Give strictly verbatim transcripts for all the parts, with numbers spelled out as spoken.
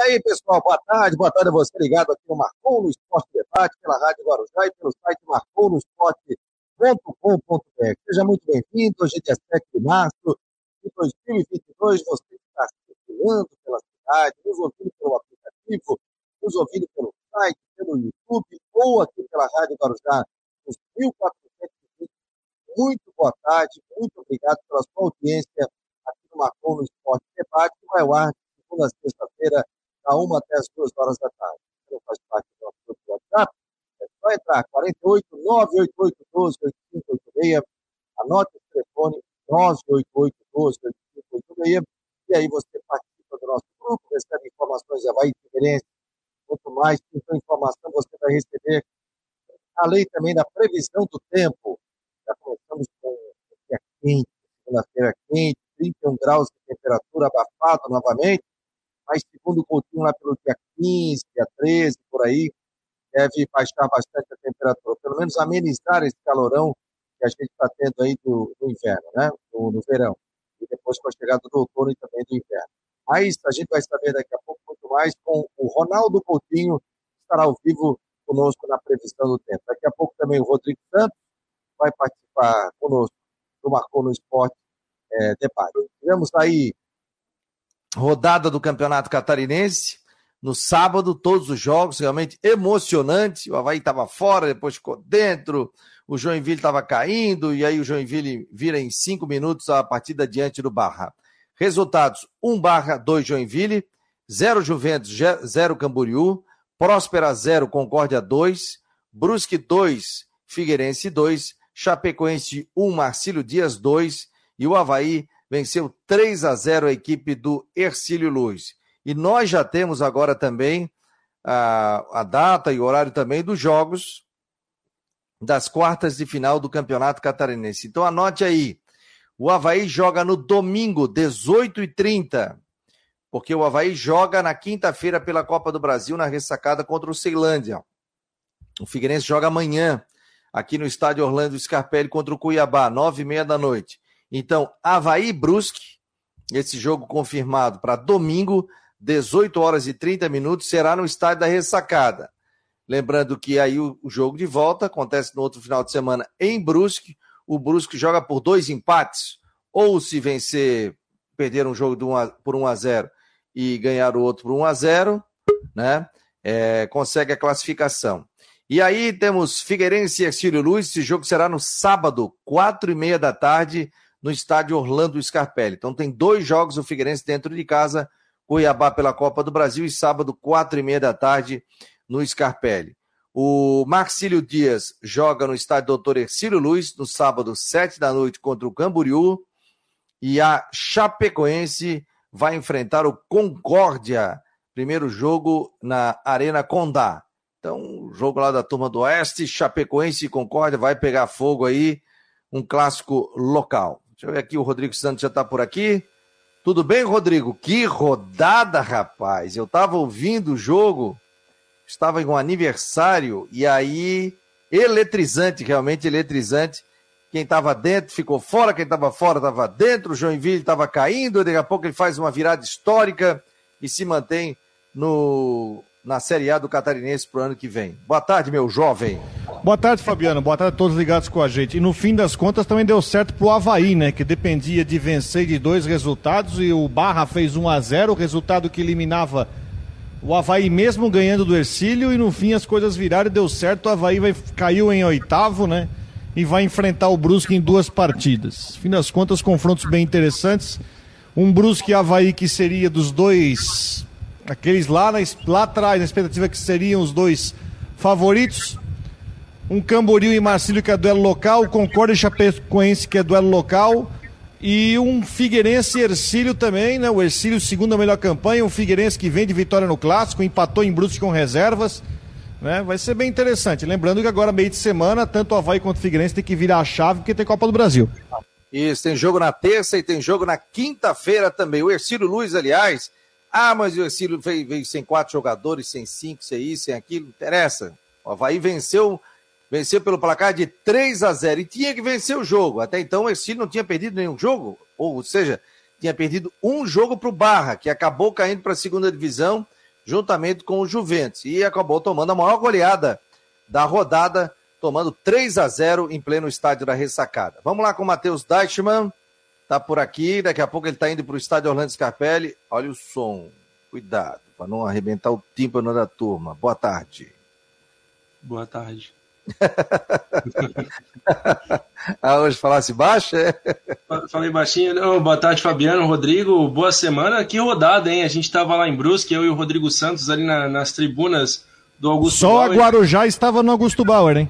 E aí, pessoal, boa tarde, boa tarde a você ligado aqui no Marcou no Esporte Debate, pela Rádio Guarujá e pelo site marcou no esporte ponto com ponto b r. Seja muito bem-vindo, hoje é dia sete de março de dois mil e vinte e dois, você está circulando pela cidade, nos ouvindo pelo aplicativo, nos ouvindo pelo site, pelo YouTube ou aqui pela Rádio Guarujá, nos mil quatrocentos e vinte. Muito boa tarde, muito obrigado pela sua audiência aqui no Marcou no Esporte Debate, que vai ao ar de segunda a sexta-feira, da uma até as duas horas da tarde. Você faz parte do nosso grupo do WhatsApp, é só entrar quarenta e oito, nove oito oito, doze, oitenta e cinco, oitenta e seis, anote o telefone nove oito oito, doze, oitenta e cinco, oitenta e seis, e aí você participa do nosso grupo, recebe informações de Avaí e Figueirense, quanto mais, então, informação você vai receber, além também da previsão do tempo. Já começamos com o dia quente, segunda-feira quente, trinta e um graus de temperatura, abafado novamente, mas segundo o Coutinho, lá pelo dia quinze, dia treze, por aí, deve baixar bastante a temperatura, pelo menos amenizar esse calorão que a gente está tendo aí do, do inverno, né? Do, do verão, e depois com a chegada do outono e também do inverno. Mas a gente vai saber daqui a pouco muito mais com o Ronaldo Coutinho, que estará ao vivo conosco na previsão do tempo. Daqui a pouco também o Rodrigo Santos vai participar conosco do Marcou no Esporte é, Debate. Tivemos aí rodada do Campeonato Catarinense, no sábado, todos os jogos, realmente emocionante, o Avaí estava fora, depois ficou dentro, o Joinville estava caindo, e aí o Joinville vira em cinco minutos a partida diante do Barra. Resultados, um barra dois Joinville, zero Juventus, zero Camboriú, Próspera zero, Concórdia dois, Brusque dois, Figueirense dois, Chapecoense um, Marcílio Dias dois, e o Avaí venceu três a zero a equipe do Hercílio Luz. E nós já temos agora também a, a data e o horário também dos jogos das quartas de final do Campeonato Catarinense. Então anote aí, o Avaí joga no domingo, dezoito e trinta, porque o Avaí joga na quinta-feira pela Copa do Brasil, na Ressacada contra o Ceilândia. O Figueirense joga amanhã, aqui no Estádio Orlando Scarpelli contra o Cuiabá, nove e meia da noite. Então, Avaí Brusque, esse jogo confirmado para domingo, dezoito horas e trinta minutos, será no estádio da Ressacada. Lembrando que aí o, o jogo de volta acontece no outro final de semana em Brusque. O Brusque joga por dois empates, ou se vencer, perder um jogo de um a, por um a zero e ganhar o outro por um a zero, né? É, consegue a classificação. E aí temos Figueirense e Hercílio Luz, esse jogo será no sábado, quatro e meia da tarde, no estádio Orlando Scarpelli. Então tem dois jogos do Figueirense dentro de casa, Cuiabá pela Copa do Brasil e sábado, quatro e meia da tarde, no Scarpelli. O Marcílio Dias joga no estádio Doutor Hercílio Luz, no sábado, sete da noite, contra o Camboriú. E a Chapecoense vai enfrentar o Concórdia, primeiro jogo na Arena Condá. Então, jogo lá da turma do Oeste, Chapecoense e Concórdia, vai pegar fogo aí, um clássico local. Deixa eu ver aqui, o Rodrigo Santos já está por aqui. Tudo bem, Rodrigo? Que rodada, rapaz! Eu estava ouvindo o jogo, estava em um aniversário, e aí, eletrizante, realmente eletrizante. Quem estava dentro ficou fora, quem estava fora estava dentro, o Joinville estava caindo, daqui a pouco ele faz uma virada histórica e se mantém no... na Série A do Catarinense para o ano que vem. Boa tarde, meu jovem. Boa tarde, Fabiano. Boa tarde a todos ligados com a gente. E no fim das contas também deu certo pro Avaí, né? Que dependia de vencer de dois resultados e o Barra fez um a zero, o resultado que eliminava o Avaí mesmo ganhando do Hercílio, e no fim as coisas viraram e deu certo. O Avaí vai, caiu em oitavo, né? E vai enfrentar o Brusque em duas partidas. No fim das contas, confrontos bem interessantes. Um Brusque e Avaí que seria dos dois... aqueles lá, na, lá atrás, na expectativa que seriam os dois favoritos. Um Camboriú e Marcílio, que é duelo local. Concórdia e Chapecoense, que é duelo local. E um Figueirense e Hercílio também, né? O Hercílio, segunda melhor campanha. Um Figueirense que vem de vitória no Clássico, empatou em Brusque com reservas, né? Vai ser bem interessante. Lembrando que agora, meio de semana, tanto o Avaí quanto o Figueirense tem que virar a chave, porque tem Copa do Brasil. Isso, tem jogo na terça e tem jogo na quinta-feira também. O Hercílio Luz, aliás... Ah, mas o Hercílio veio, veio sem quatro jogadores, sem cinco, sem isso, sem aquilo, não interessa. O Avaí venceu, venceu pelo placar de três a zero e tinha que vencer o jogo. Até então o Hercílio não tinha perdido nenhum jogo, ou seja, tinha perdido um jogo para o Barra, que acabou caindo para a segunda divisão, juntamente com o Juventus, e acabou tomando a maior goleada da rodada, tomando três a zero em pleno estádio da Ressacada. Vamos lá com o Matheus Deichmann, tá por aqui, daqui a pouco ele tá indo pro estádio Orlando Scarpelli. Olha o som, cuidado, para não arrebentar o tímpano da turma. Boa tarde. Boa tarde. Ah, hoje falasse baixo, é? Falei baixinho. Não, boa tarde, Fabiano, Rodrigo, boa semana. Que rodada, hein? A gente estava lá em Brusque, eu e o Rodrigo Santos ali na, nas tribunas do Augusto Só Bauer. Só a Guarujá estava no Augusto Bauer, hein?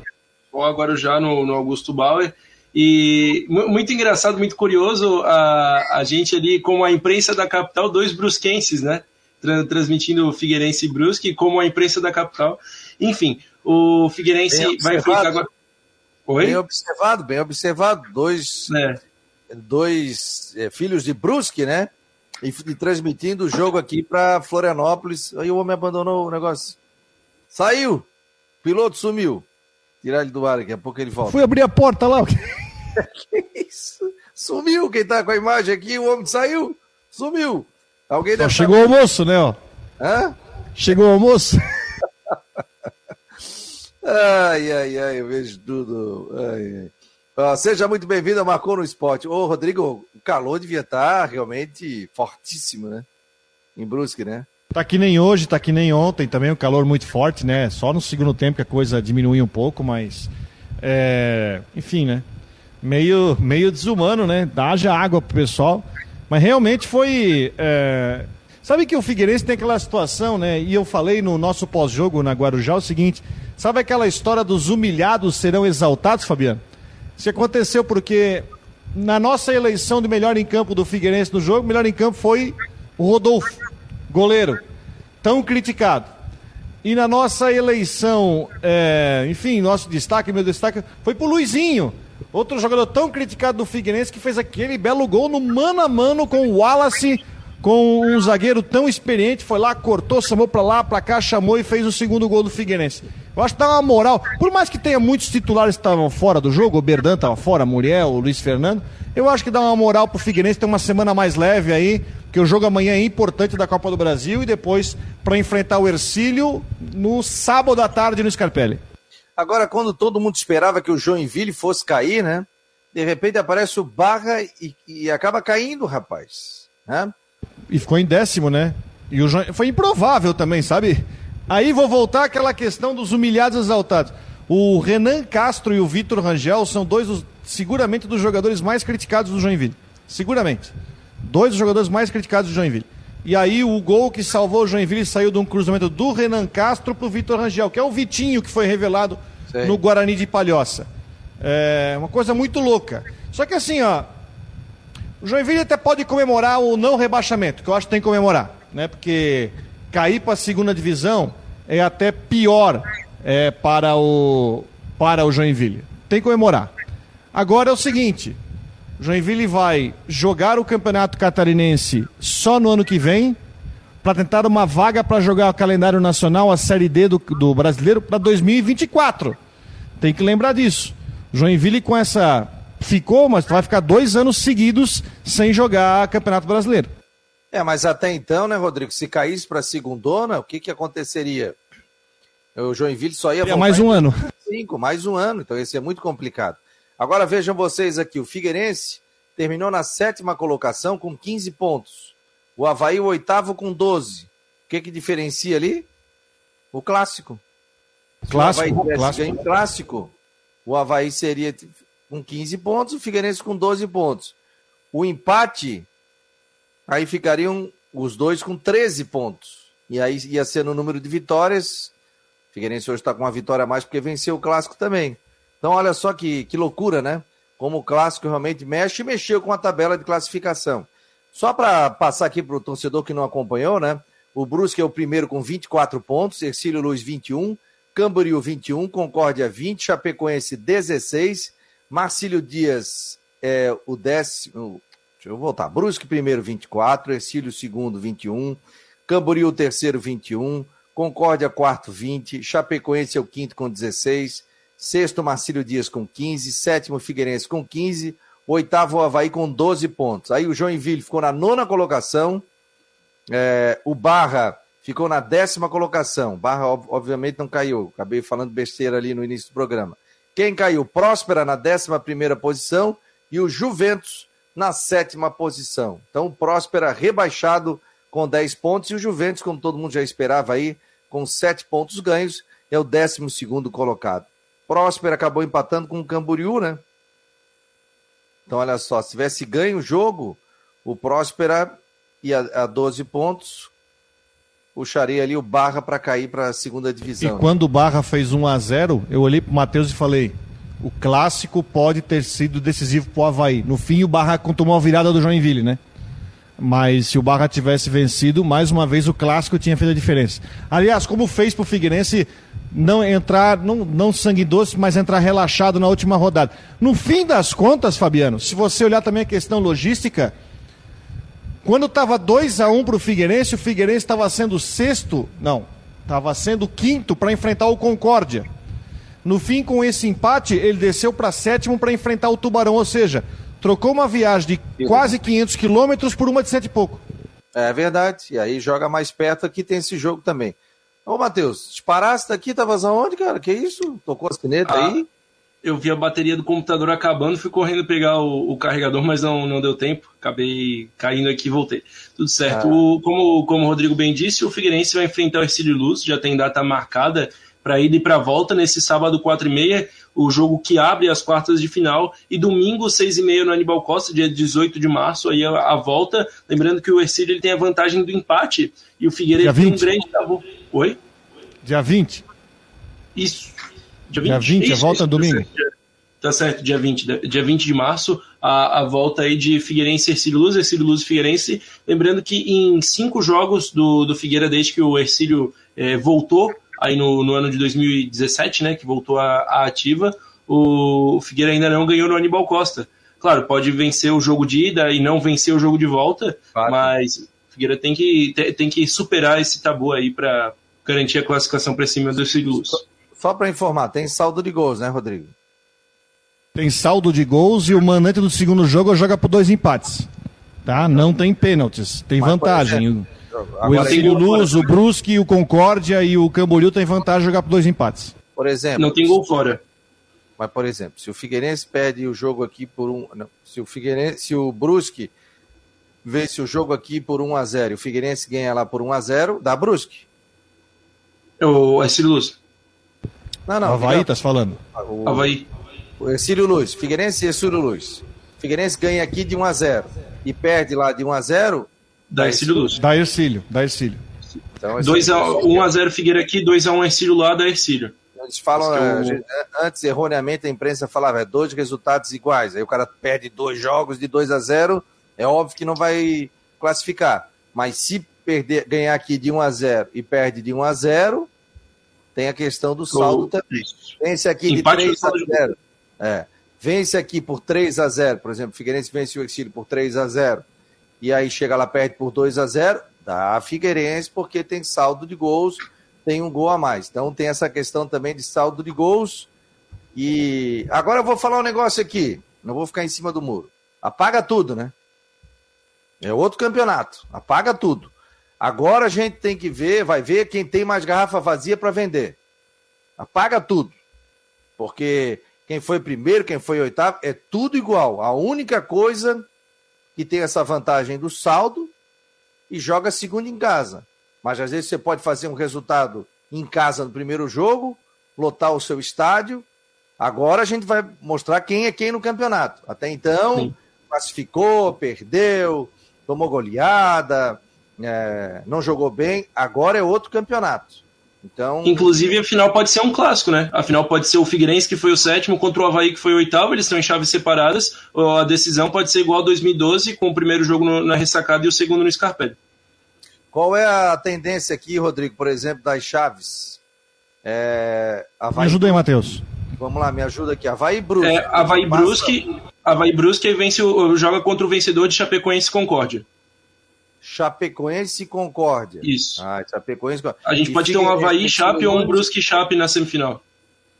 Só a Guarujá no, no Augusto Bauer. E muito engraçado, muito curioso, a, a gente ali, como a imprensa da capital, dois brusquenses, né? Transmitindo Figueirense e Brusque, como a imprensa da capital. Enfim, o Figueirense vai enfrentar agora... Oi? Bem observado, bem observado. Dois, é. dois é, filhos de Brusque, né? E, e transmitindo o jogo aqui para Florianópolis. Aí o homem abandonou o negócio. Saiu! O piloto sumiu. Tirar ele do ar, daqui a pouco ele volta. Fui abrir a porta lá. Que isso? Sumiu quem tá com a imagem aqui. O homem saiu, sumiu. Alguém deve... Chegou o almoço, né? Ó. Hã? Chegou o almoço. Ai, ai, ai, eu vejo tudo. Ai, ai. Ah, seja muito bem-vindo a Marcou no Esporte. Ô, Rodrigo, o calor devia estar realmente fortíssimo, né? Em Brusque, né? Tá que nem hoje, tá que nem ontem também, um calor muito forte, né? Só no segundo tempo que a coisa diminuiu um pouco, mas... É... Enfim, né? Meio, meio desumano, né? Haja água pro pessoal. Mas realmente foi... É... Sabe que o Figueirense tem aquela situação, né? E eu falei no nosso pós-jogo na Guarujá o seguinte... Sabe aquela história dos humilhados serão exaltados, Fabiano? Isso aconteceu porque na nossa eleição de melhor em campo do Figueirense no jogo, melhor em campo foi o Rodolfo, goleiro, tão criticado. E na nossa eleição, é, enfim, nosso destaque, meu destaque, foi pro Luizinho, outro jogador tão criticado do Figueirense, que fez aquele belo gol no mano a mano com o Wallace, com um zagueiro tão experiente, foi lá, cortou, chamou pra lá, pra cá, chamou e fez o segundo gol do Figueirense. Eu acho que dá uma moral, por mais que tenha muitos titulares que estavam fora do jogo, o Oberdan estava fora, Muriel, o Luiz Fernando, eu acho que dá uma moral pro Figueirense ter uma semana mais leve aí, porque o jogo amanhã é importante da Copa do Brasil e depois pra enfrentar o Hercílio no sábado à tarde no Scarpelli. Agora, quando todo mundo esperava que o Joinville fosse cair, né, de repente aparece o Barra e, e acaba caindo, rapaz, né? E ficou em décimo, né? E o Joinville... Foi improvável também, sabe? Aí vou voltar àquela questão dos humilhados exaltados. O Renan Castro e o Vitor Rangel são dois, dos, seguramente, dos jogadores mais criticados do Joinville. Seguramente. Dois dos jogadores mais criticados do Joinville. E aí o gol que salvou o Joinville saiu de um cruzamento do Renan Castro pro Vitor Rangel, que é o Vitinho que foi revelado Sim. no Guarani de Palhoça. É uma coisa muito louca. Só que assim, ó... O Joinville até pode comemorar o não rebaixamento, que eu acho que tem que comemorar, né? Porque cair para a segunda divisão é até pior é, para, o, para o Joinville. Tem que comemorar. Agora é o seguinte, o Joinville vai jogar o Campeonato Catarinense só no ano que vem, para tentar uma vaga para jogar o calendário nacional, a Série D do, do brasileiro, para dois mil e vinte e quatro. Tem que lembrar disso. O Joinville com essa... Ficou, mas vai ficar dois anos seguidos sem jogar Campeonato Brasileiro. É, mas até então, né, Rodrigo? Se caísse para a segundona, o que que aconteceria? O Joinville só ia... É mais um ano. Cinco, mais um ano, então esse é muito complicado. Agora vejam vocês aqui, o Figueirense terminou na sétima colocação com quinze pontos. O Avaí, o oitavo, com doze. O que que diferencia ali? O clássico. Clássico, o clássico. O clássico, o Avaí seria... com quinze pontos, o Figueirense com doze pontos. O empate, aí ficariam os dois com treze pontos. E aí ia ser no número de vitórias. O Figueirense hoje está com uma vitória a mais porque venceu o clássico também. Então olha só que, que loucura, né? Como o clássico realmente mexe e mexeu com a tabela de classificação. Só para passar aqui para o torcedor que não acompanhou, né? O Brusque é o primeiro com vinte e quatro pontos, Hercílio Luz vinte e um, Camboriú vinte e um, Concórdia vinte, Chapecoense dezesseis, Marcílio Dias é o décimo, deixa eu voltar, Brusque primeiro vinte e quatro, Hercílio segundo vinte e um, Camboriú terceiro vinte e um, Concórdia quarto vinte, Chapecoense é o quinto com dezesseis, sexto Marcílio Dias com quinze, sétimo Figueirense com quinze, oitavo Avaí com doze pontos. Aí o Joinville ficou na nona colocação, é, o Barra ficou na décima colocação. Barra, obviamente, não caiu. Acabei falando besteira ali no início do programa. Quem caiu? Próspera na décima primeira posição e o Juventus na sétima posição. Então, o Próspera rebaixado com dez pontos e o Juventus, como todo mundo já esperava aí, com sete pontos ganhos, é o décimo segundo colocado. Próspera acabou empatando com o Camboriú, né? Então, olha só, se tivesse ganho o jogo, o Próspera ia a doze pontos, puxaria ali o Barra para cair para a segunda divisão. E quando o Barra fez um a zero, eu olhei pro Matheus e falei, o clássico pode ter sido decisivo pro Avaí. No fim, o Barra tomou a virada do Joinville, né? Mas se o Barra tivesse vencido, mais uma vez o clássico tinha feito a diferença. Aliás, como fez pro Figueirense não entrar, não, não sangue doce, mas entrar relaxado na última rodada. No fim das contas, Fabiano, se você olhar também a questão logística, quando estava dois a um pro Figueirense, o Figueirense estava sendo sexto, não, estava sendo quinto para enfrentar o Concórdia. No fim, com esse empate, ele desceu para sétimo para enfrentar o Tubarão, ou seja, trocou uma viagem de quase quinhentos quilômetros por uma de sete e pouco. É verdade. E aí joga mais perto aqui, tem esse jogo também. Ô, Matheus, te parasse daqui, tava aonde, cara? Que isso? Tocou as pinetas ah, aí? Eu vi a bateria do computador acabando, fui correndo pegar o, o carregador, mas não, não deu tempo. Acabei caindo aqui e voltei. Tudo certo. Ah. O, como, como o Rodrigo bem disse, o Figueirense vai enfrentar o Hercílio Luz, já tem data marcada para ida e para volta nesse sábado, quatro e meia, o jogo que abre as quartas de final, e domingo, seis e meia, no Aníbal Costa, dia dezoito de março, aí a, a volta, lembrando que o Hercílio ele tem a vantagem do empate, e o Figueiredo tem um grande tabu. Oi? dia vinte? Isso. dia vinte, dia vinte isso, a volta isso, domingo. Tá certo, dia vinte, dia vinte de março, a, a volta aí de Figueirense e Hercílio Luz, Hercílio Luz e Figueirense, lembrando que em cinco jogos do, do Figueira, desde que o Hercílio eh, voltou, aí no, no ano de dois mil e dezessete, né, que voltou a, a ativa, o Figueira ainda não ganhou no Aníbal Costa. Claro, pode vencer o jogo de ida e não vencer o jogo de volta, claro. Mas o Figueira tem que, tem que superar esse tabu aí para garantir a classificação para cima do Hercílio Luz. Só, só para informar, tem saldo de gols, né, Rodrigo? Tem saldo de gols e o mandante do segundo jogo joga por dois empates. Tá? Não tem pênaltis, tem mas, vantagem. O Hercílio Luz, o Brusque, o Concórdia e o Camboriú têm vantagem de jogar por dois empates. Por exemplo, não tem gol fora. Mas, por exemplo, se o Figueirense perde o jogo aqui por um... Não, se, o Figueirense, se o Brusque vence o jogo aqui por um a zero e o Figueirense ganha lá por um a zero, dá Brusque. O Hercílio Luz. Não, não. O Avaí, tá se falando. O Avaí. O Hercílio Luz. Figueirense e Hercílio Luz. Figueirense ganha aqui de um a zero e perde lá de um a zero... Da Hercílio Luz. Da Hercílio, da Hercílio. Então, um a zero Figueira aqui, dois a um Hercílio lá, da Hercílio. Eles falam, eu... gente, antes, erroneamente, a imprensa falava, é dois resultados iguais. Aí o cara perde dois jogos de dois a zero, é óbvio que não vai classificar. Mas se perder, ganhar aqui de um a zero e perde de um a zero, tem a questão do saldo o... também. Vence aqui empate de três a zero. É. Vence aqui por três a zero, por exemplo, o Figueirense vence o Hercílio por três a zero. E aí chega lá, perde por dois a zero, dá Figueirense, porque tem saldo de gols, tem um gol a mais. Então tem essa questão também de saldo de gols. E agora eu vou falar um negócio aqui, não vou ficar em cima do muro. Apaga tudo, né? É outro campeonato, apaga tudo. Agora a gente tem que ver, vai ver quem tem mais garrafa vazia para vender. Apaga tudo. Porque quem foi primeiro, quem foi oitavo, é tudo igual. A única coisa... que tem essa vantagem do saldo e joga segundo em casa. Mas às vezes você pode fazer um resultado em casa no primeiro jogo, lotar o seu estádio. Agora a gente vai mostrar quem é quem no campeonato. Até então, sim, classificou, perdeu, tomou goleada, é, não jogou bem. Agora é outro campeonato. Então... Inclusive a final pode ser um clássico, né? A final pode ser o Figueirense, que foi o sétimo, contra o Avaí, que foi o oitavo. Eles estão em chaves separadas. A decisão pode ser igual a dois mil e doze, com o primeiro jogo no, na Ressacada e o segundo no Scarpelli. Qual é a tendência aqui, Rodrigo, por exemplo, das chaves? É... Avaí... Me ajuda aí, Matheus. Vamos lá, me ajuda aqui. Avaí e Brusque. É, Avaí e Brusque, Avaí e Brusque vence, joga contra o vencedor de Chapecoense e Concórdia. Chapecoense e Concórdia. Isso. Ah, Chapecoense. A gente e pode ter um Avaí Chape ou um Brusque Chape na semifinal.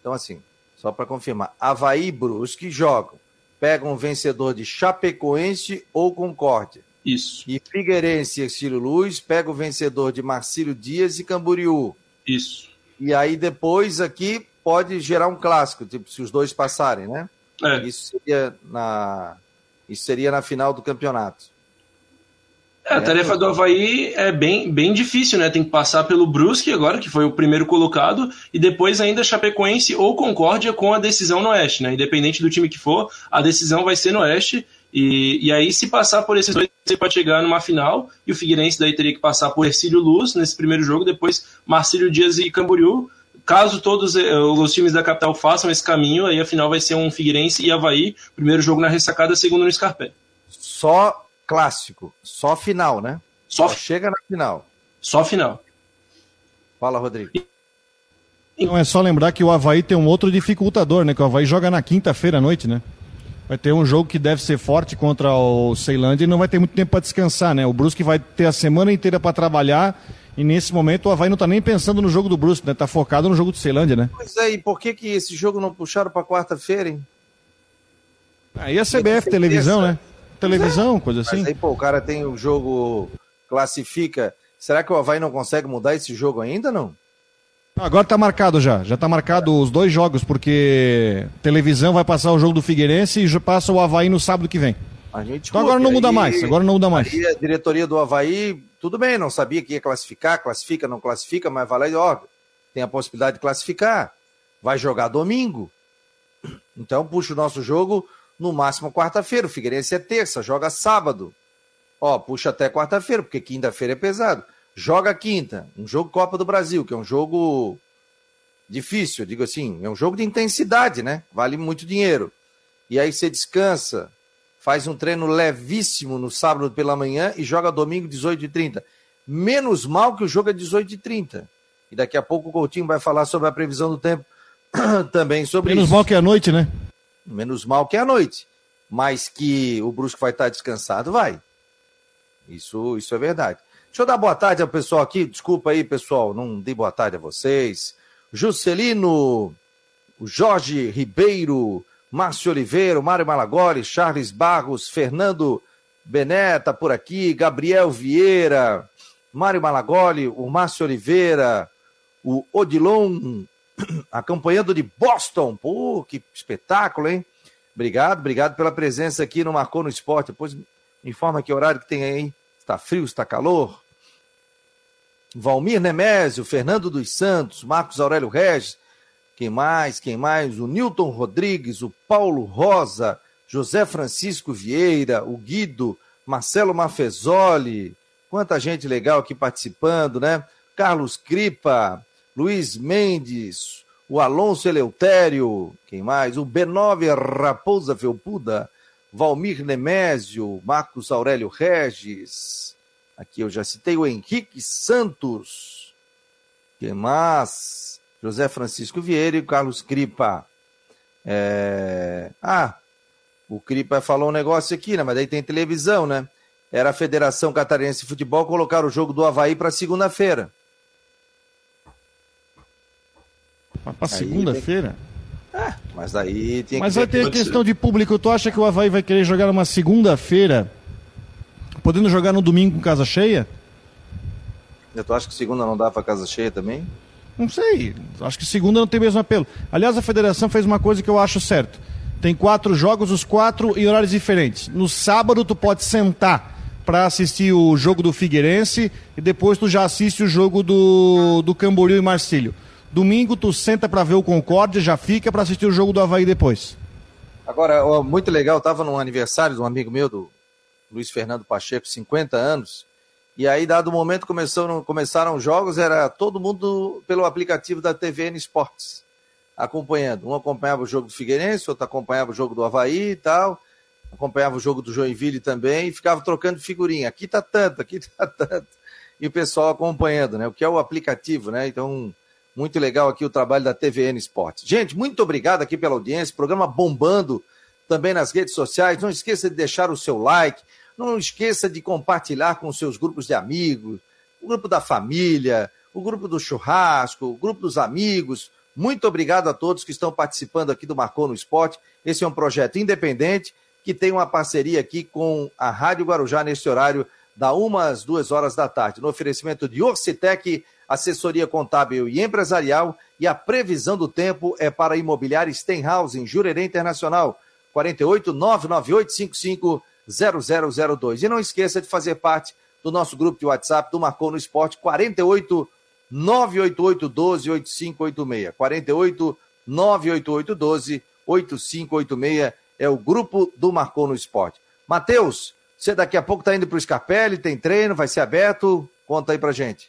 Então, assim, só para confirmar, Avaí e Brusque jogam. Pegam um vencedor de Chapecoense ou Concórdia. Isso. E Figueirense e Hercílio Luz pega o vencedor de Marcílio Dias e Camboriú. Isso. E aí depois aqui pode gerar um clássico, tipo, se os dois passarem, né? É. Isso seria na, isso seria na final do campeonato. É, a tarefa do Avaí é bem, bem difícil, né? Tem que passar pelo Brusque agora, que foi o primeiro colocado, e depois ainda Chapecoense ou Concórdia com a decisão no Oeste, né? Independente do time que for, a decisão vai ser no Oeste, e, e aí se passar por esses dois, você pode chegar numa final, e o Figueirense daí teria que passar por Hercílio Luz nesse primeiro jogo, depois Marcílio Dias e Camboriú. Caso todos os times da capital façam esse caminho, aí a final vai ser um Figueirense e Avaí, primeiro jogo na Ressacada, segundo no Scarpelli. Só... Clássico, só final, né? Só, só chega na final. Só final. Fala, Rodrigo. Então é só lembrar que o Avaí tem um outro dificultador, né? Que o Avaí joga na quinta-feira à noite, né? Vai ter um jogo que deve ser forte contra o Ceilândia e não vai ter muito tempo para descansar, né? O Brusque vai ter a semana inteira para trabalhar e nesse momento o Avaí não tá nem pensando no jogo do Brusque, né? Tá focado no jogo do Ceilândia, né? Pois é, e por que que esse jogo não puxaram para quarta-feira, hein? Aí a C B F, televisão, né? Televisão, é. Coisa assim. Mas aí, pô, o cara tem o jogo, classifica. Será que o Avaí não consegue mudar esse jogo ainda, não? Agora tá marcado já. Já tá marcado os dois jogos, porque televisão vai passar o jogo do Figueirense e passa o Avaí no sábado que vem. A gente então agora não muda aí, mais, agora não muda mais. A diretoria do Avaí, tudo bem, não sabia que ia classificar, classifica, não classifica, mas vai lá e, ó, tem a possibilidade de classificar. Vai jogar domingo. Então puxa o nosso jogo... No máximo quarta-feira, o Figueirense é terça, joga sábado. Ó, puxa até quarta-feira, porque quinta-feira é pesado. Joga quinta, um jogo Copa do Brasil, que é um jogo difícil, digo assim, é um jogo de intensidade, né? Vale muito dinheiro. E aí você descansa, faz um treino levíssimo no sábado pela manhã e joga domingo dezoito e trinta. Menos mal que o jogo é dezoito e trinta. E daqui a pouco o Coutinho vai falar sobre a previsão do tempo também sobre Menos isso. mal que a noite, né? Menos mal que é à noite, mas que o Brusque vai estar descansado, vai. Isso, isso é verdade. Deixa eu dar boa tarde ao pessoal aqui, desculpa aí, pessoal, não dei boa tarde a vocês. Juscelino, o Jorge Ribeiro, Márcio Oliveira, Mário Malagoli, Charles Barros, Fernando Beneta por aqui, Gabriel Vieira, Mário Malagoli, o Márcio Oliveira, o Odilon... acompanhando de Boston, pô, que espetáculo, hein? Obrigado, obrigado pela presença aqui no Marcou no Esporte, depois me informa que horário que tem aí, hein? Está frio, está calor. Valmir Nemésio, Fernando dos Santos, Marcos Aurélio Regis, quem mais, quem mais? O Nilton Rodrigues, o Paulo Rosa, José Francisco Vieira, o Guido, Marcelo Mafezoli, quanta gente legal aqui participando, né? Carlos Cripa, Luiz Mendes, o Alonso Eleutério, quem mais? O B nove Raposa Felpuda, Valmir Nemésio, Marcos Aurélio Regis, aqui eu já citei o Henrique Santos, quem mais? José Francisco Vieira e o Carlos Cripa. É... Ah, o Cripa falou um negócio aqui, né? Mas daí tem televisão, né? Era a Federação Catarinense de Futebol colocar o jogo do Avaí para segunda-feira. Para segunda-feira? Tem... Ah, mas daí tem mas que... Mas vai ter a questão de público. Tu acha que o Avaí vai querer jogar numa segunda-feira, podendo jogar no domingo com casa cheia? Eu tu acha que segunda não dá para casa cheia também? Não sei. Acho que segunda não tem mesmo apelo. Aliás, a federação fez uma coisa que eu acho certo. Tem quatro jogos, os quatro em horários diferentes. No sábado tu pode sentar para assistir o jogo do Figueirense e depois tu já assiste o jogo do, do Camboriú e Marcílio. Domingo tu senta pra ver o Concórdia, já fica pra assistir o jogo do Avaí depois. Agora, ó, muito legal, eu tava num aniversário de um amigo meu, do Luiz Fernando Pacheco, cinquenta anos, e aí, dado o momento, começou, começaram os jogos, era todo mundo pelo aplicativo da T V N Esportes, acompanhando. Um acompanhava o jogo do Figueirense, outro acompanhava o jogo do Avaí e tal, acompanhava o jogo do Joinville também, e ficava trocando figurinha. Aqui tá tanto, aqui tá tanto. E o pessoal acompanhando, né? O que é o aplicativo, né? Então... Muito legal aqui o trabalho da T V N Esportes. Gente, muito obrigado aqui pela audiência, programa bombando também nas redes sociais. Não esqueça de deixar o seu like, não esqueça de compartilhar com os seus grupos de amigos, o grupo da família, o grupo do churrasco, o grupo dos amigos. Muito obrigado a todos que estão participando aqui do Marcou no Esporte. Esse é um projeto independente que tem uma parceria aqui com a Rádio Guarujá neste horário, da uma às duas horas da tarde, no oferecimento de Orcitec, assessoria contábil e empresarial, e a previsão do tempo é para Imobiliária Stenhouse, em Jurerê Internacional, quatro oito nove nove oito cinco cinco zero zero zero dois. E não esqueça de fazer parte do nosso grupo de WhatsApp do Marcou no Esporte, quatro oito nove oito oito um dois oito cinco oito seis, quatro oito nove oito oito um dois oito cinco oito seis, é o grupo do Marcou no Esporte. Matheus, você daqui a pouco está indo para o Scarpelli, tem treino, vai ser aberto, conta aí pra gente.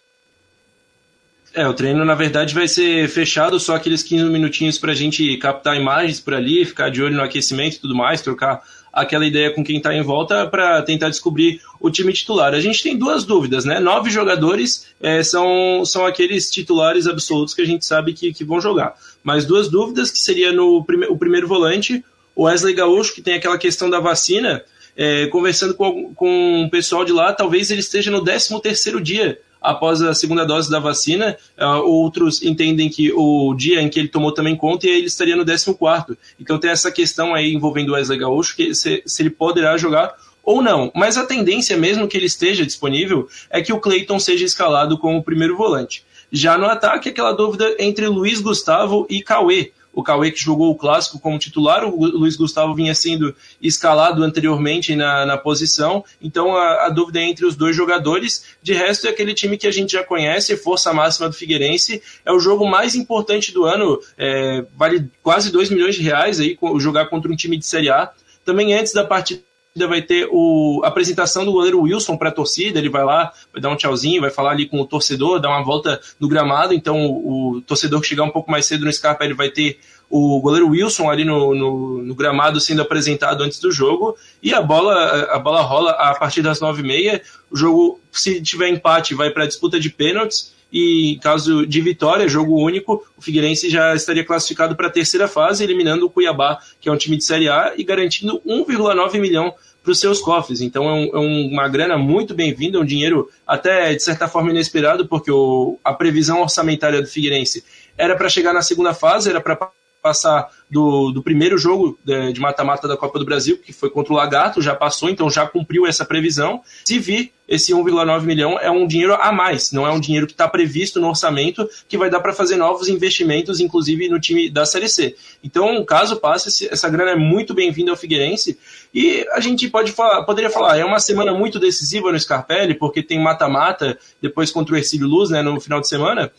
É, o treino na verdade vai ser fechado, só aqueles quinze minutinhos pra gente captar imagens por ali, ficar de olho no aquecimento e tudo mais, trocar aquela ideia com quem está em volta para tentar descobrir o time titular. A gente tem duas dúvidas, né? Nove jogadores é, são, são aqueles titulares absolutos que a gente sabe que, que vão jogar. Mas duas dúvidas, que seria no prime- o primeiro volante, o Wesley Gaúcho, que tem aquela questão da vacina, é, conversando com, com o pessoal de lá, talvez ele esteja no décimo terceiro dia após a segunda dose da vacina. Uh, outros entendem que o dia em que ele tomou também conta, e ele estaria no décimo quarto. Então tem essa questão aí envolvendo o Wesley Gaúcho, que se, se ele poderá jogar ou não. Mas a tendência, mesmo que ele esteja disponível, é que o Cleiton seja escalado como primeiro volante. Já no ataque, aquela dúvida entre Luiz Gustavo e Cauê. O Cauê, que jogou o clássico como titular, o Luiz Gustavo vinha sendo escalado anteriormente na, na posição, então a, a dúvida é entre os dois jogadores. De resto, é aquele time que a gente já conhece, força máxima do Figueirense, é o jogo mais importante do ano, é, vale quase dois milhões de reais aí, jogar contra um time de Série A. Também antes da partida vai ter o, a apresentação do goleiro Wilson para a torcida, ele vai lá, vai dar um tchauzinho, vai falar ali com o torcedor, dar uma volta no gramado, então o, o torcedor que chegar um pouco mais cedo no Scarpa, ele vai ter o goleiro Wilson ali no, no, no gramado sendo apresentado antes do jogo, e a bola, a bola rola a partir das nove e meia, o jogo, se tiver empate, vai para a disputa de pênaltis, e em caso de vitória, jogo único, o Figueirense já estaria classificado para a terceira fase, eliminando o Cuiabá, que é um time de Série A, e garantindo um vírgula nove milhão para os seus cofres. Então é, um, é uma grana muito bem-vinda, um dinheiro até de certa forma inesperado, porque o, a previsão orçamentária do Figueirense era para chegar na segunda fase, era para passar do, do primeiro jogo de mata-mata da Copa do Brasil, que foi contra o Lagarto, já passou, então já cumpriu essa previsão. Se vir, esse um vírgula nove milhão é um dinheiro a mais, não é um dinheiro que está previsto no orçamento, que vai dar para fazer novos investimentos, inclusive no time da Série C. Então, caso passe, essa grana é muito bem-vinda ao Figueirense, e a gente pode falar, poderia falar, é uma semana muito decisiva no Scarpelli, porque tem mata-mata, depois contra o Hercílio Luz, né, no final de semana.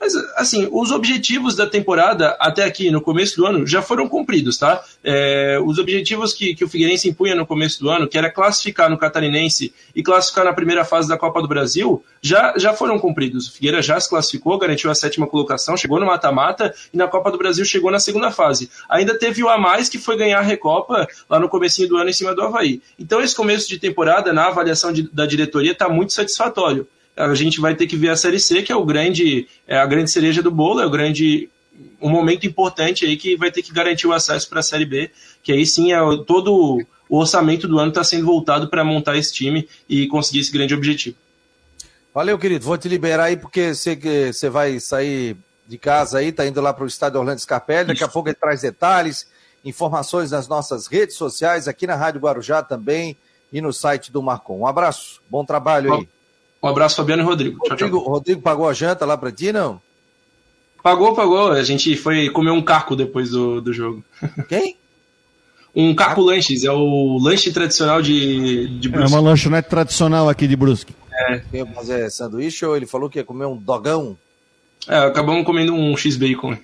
Mas, assim, os objetivos da temporada até aqui, no começo do ano, já foram cumpridos, tá? É, os objetivos que, que o Figueirense impunha no começo do ano, que era classificar no Catarinense e classificar na primeira fase da Copa do Brasil, já, já foram cumpridos. O Figueira já se classificou, garantiu a sétima colocação, chegou no mata-mata, e na Copa do Brasil chegou na segunda fase. Ainda teve o a mais, que foi ganhar a Recopa lá no comecinho do ano em cima do Avaí. Então, esse começo de temporada, na avaliação de, da diretoria, está muito satisfatório. A gente vai ter que ver a Série C, que é, o grande, é a grande cereja do bolo, é o grande, um momento importante aí que vai ter que garantir o acesso para a Série B, que aí sim é, todo o orçamento do ano está sendo voltado para montar esse time e conseguir esse grande objetivo. Valeu, querido. Vou te liberar aí, porque sei que você vai sair de casa aí, está indo lá para o estádio Orlando Scarpelli. Daqui a pouco ele traz detalhes, informações nas nossas redes sociais, aqui na Rádio Guarujá também e no site do Marcon. Um abraço, bom trabalho aí. Bom. Um abraço, Fabiano e Rodrigo. Rodrigo, tchau, tchau. Rodrigo pagou a janta lá pra ti, não? Pagou, pagou. A gente foi comer um caco depois do, do jogo. Quem? Um caco lanches. É o lanche tradicional de, de Brusque. É uma lanchonete tradicional aqui de Brusque. É. Mas é sanduíche, ou ele falou que ia comer um dogão? É, acabamos comendo um X-Bacon.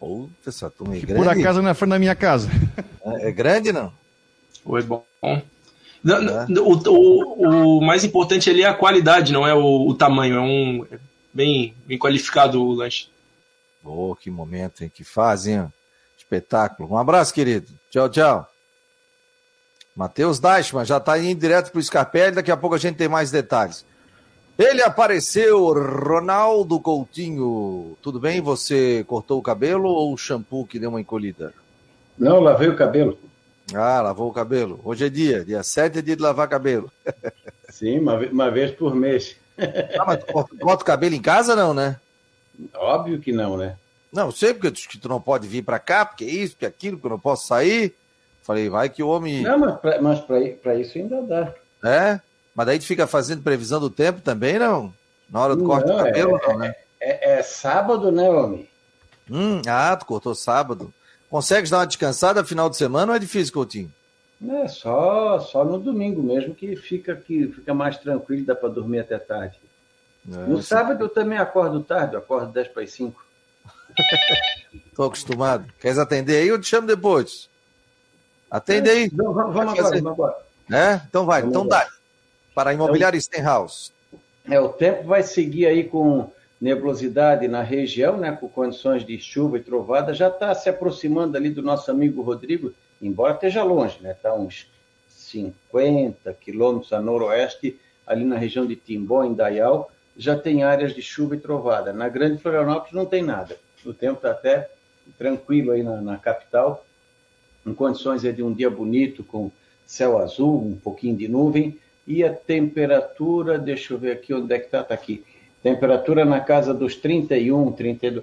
Puta, essa turma é que grande. Por acaso não é frente da minha casa. É, é grande, não? Ou é bom? O, o, o mais importante ali é a qualidade, não é o, o tamanho, é um é bem, bem qualificado o lanche. Oh, que momento, hein? Que fazem, espetáculo. Um abraço, querido. Tchau, tchau. Matheus Deichmann já está indo direto para o Scarpelli, daqui a pouco a gente tem mais detalhes. Ele apareceu, Ronaldo Coutinho. Tudo bem? Você cortou o cabelo ou o shampoo que deu uma encolhida? Não, lavei o cabelo. Ah, lavou o cabelo. Hoje é dia, dia sete é dia de lavar cabelo. Sim, uma, uma vez por mês. Ah, mas tu corta, corta o cabelo em casa, não, né? Óbvio que não, né? Não, sei porque tu, que tu não pode vir pra cá, porque isso, porque aquilo, que eu não posso sair. Falei, vai que o homem... Não, mas para isso ainda dá. É? Mas daí tu fica fazendo previsão do tempo também, não? Na hora do não, corte do cabelo, é, não, né? É, é, é sábado, né, homem? Hum, ah, tu cortou sábado. Consegues dar uma descansada final de semana ou é difícil, Coutinho? É, só, só no domingo mesmo, que fica, que fica mais tranquilo, dá para dormir até tarde. É, no sim. Sábado eu também acordo tarde, eu acordo dez para as cinco. Tô acostumado. Queres atender aí ou te chamo depois? Atende é, aí. Não, vamos, vamos agora, fazer... vamos agora. É? Então vai, vamos então agora. Dá. Para a Imobiliária então, Stenhouse. É, o tempo vai seguir aí com nebulosidade na região, né, com condições de chuva e trovada, já está se aproximando ali do nosso amigo Rodrigo, embora esteja longe, né, está uns cinquenta quilômetros a noroeste, ali na região de Timbó, Indaial, já tem áreas de chuva e trovada. Na Grande Florianópolis não tem nada. O tempo está até tranquilo aí na, na capital, em condições aí de um dia bonito, com céu azul, um pouquinho de nuvem, e a temperatura, deixa eu ver aqui onde é que está, está aqui. Temperatura na casa dos trinta e um, trinta e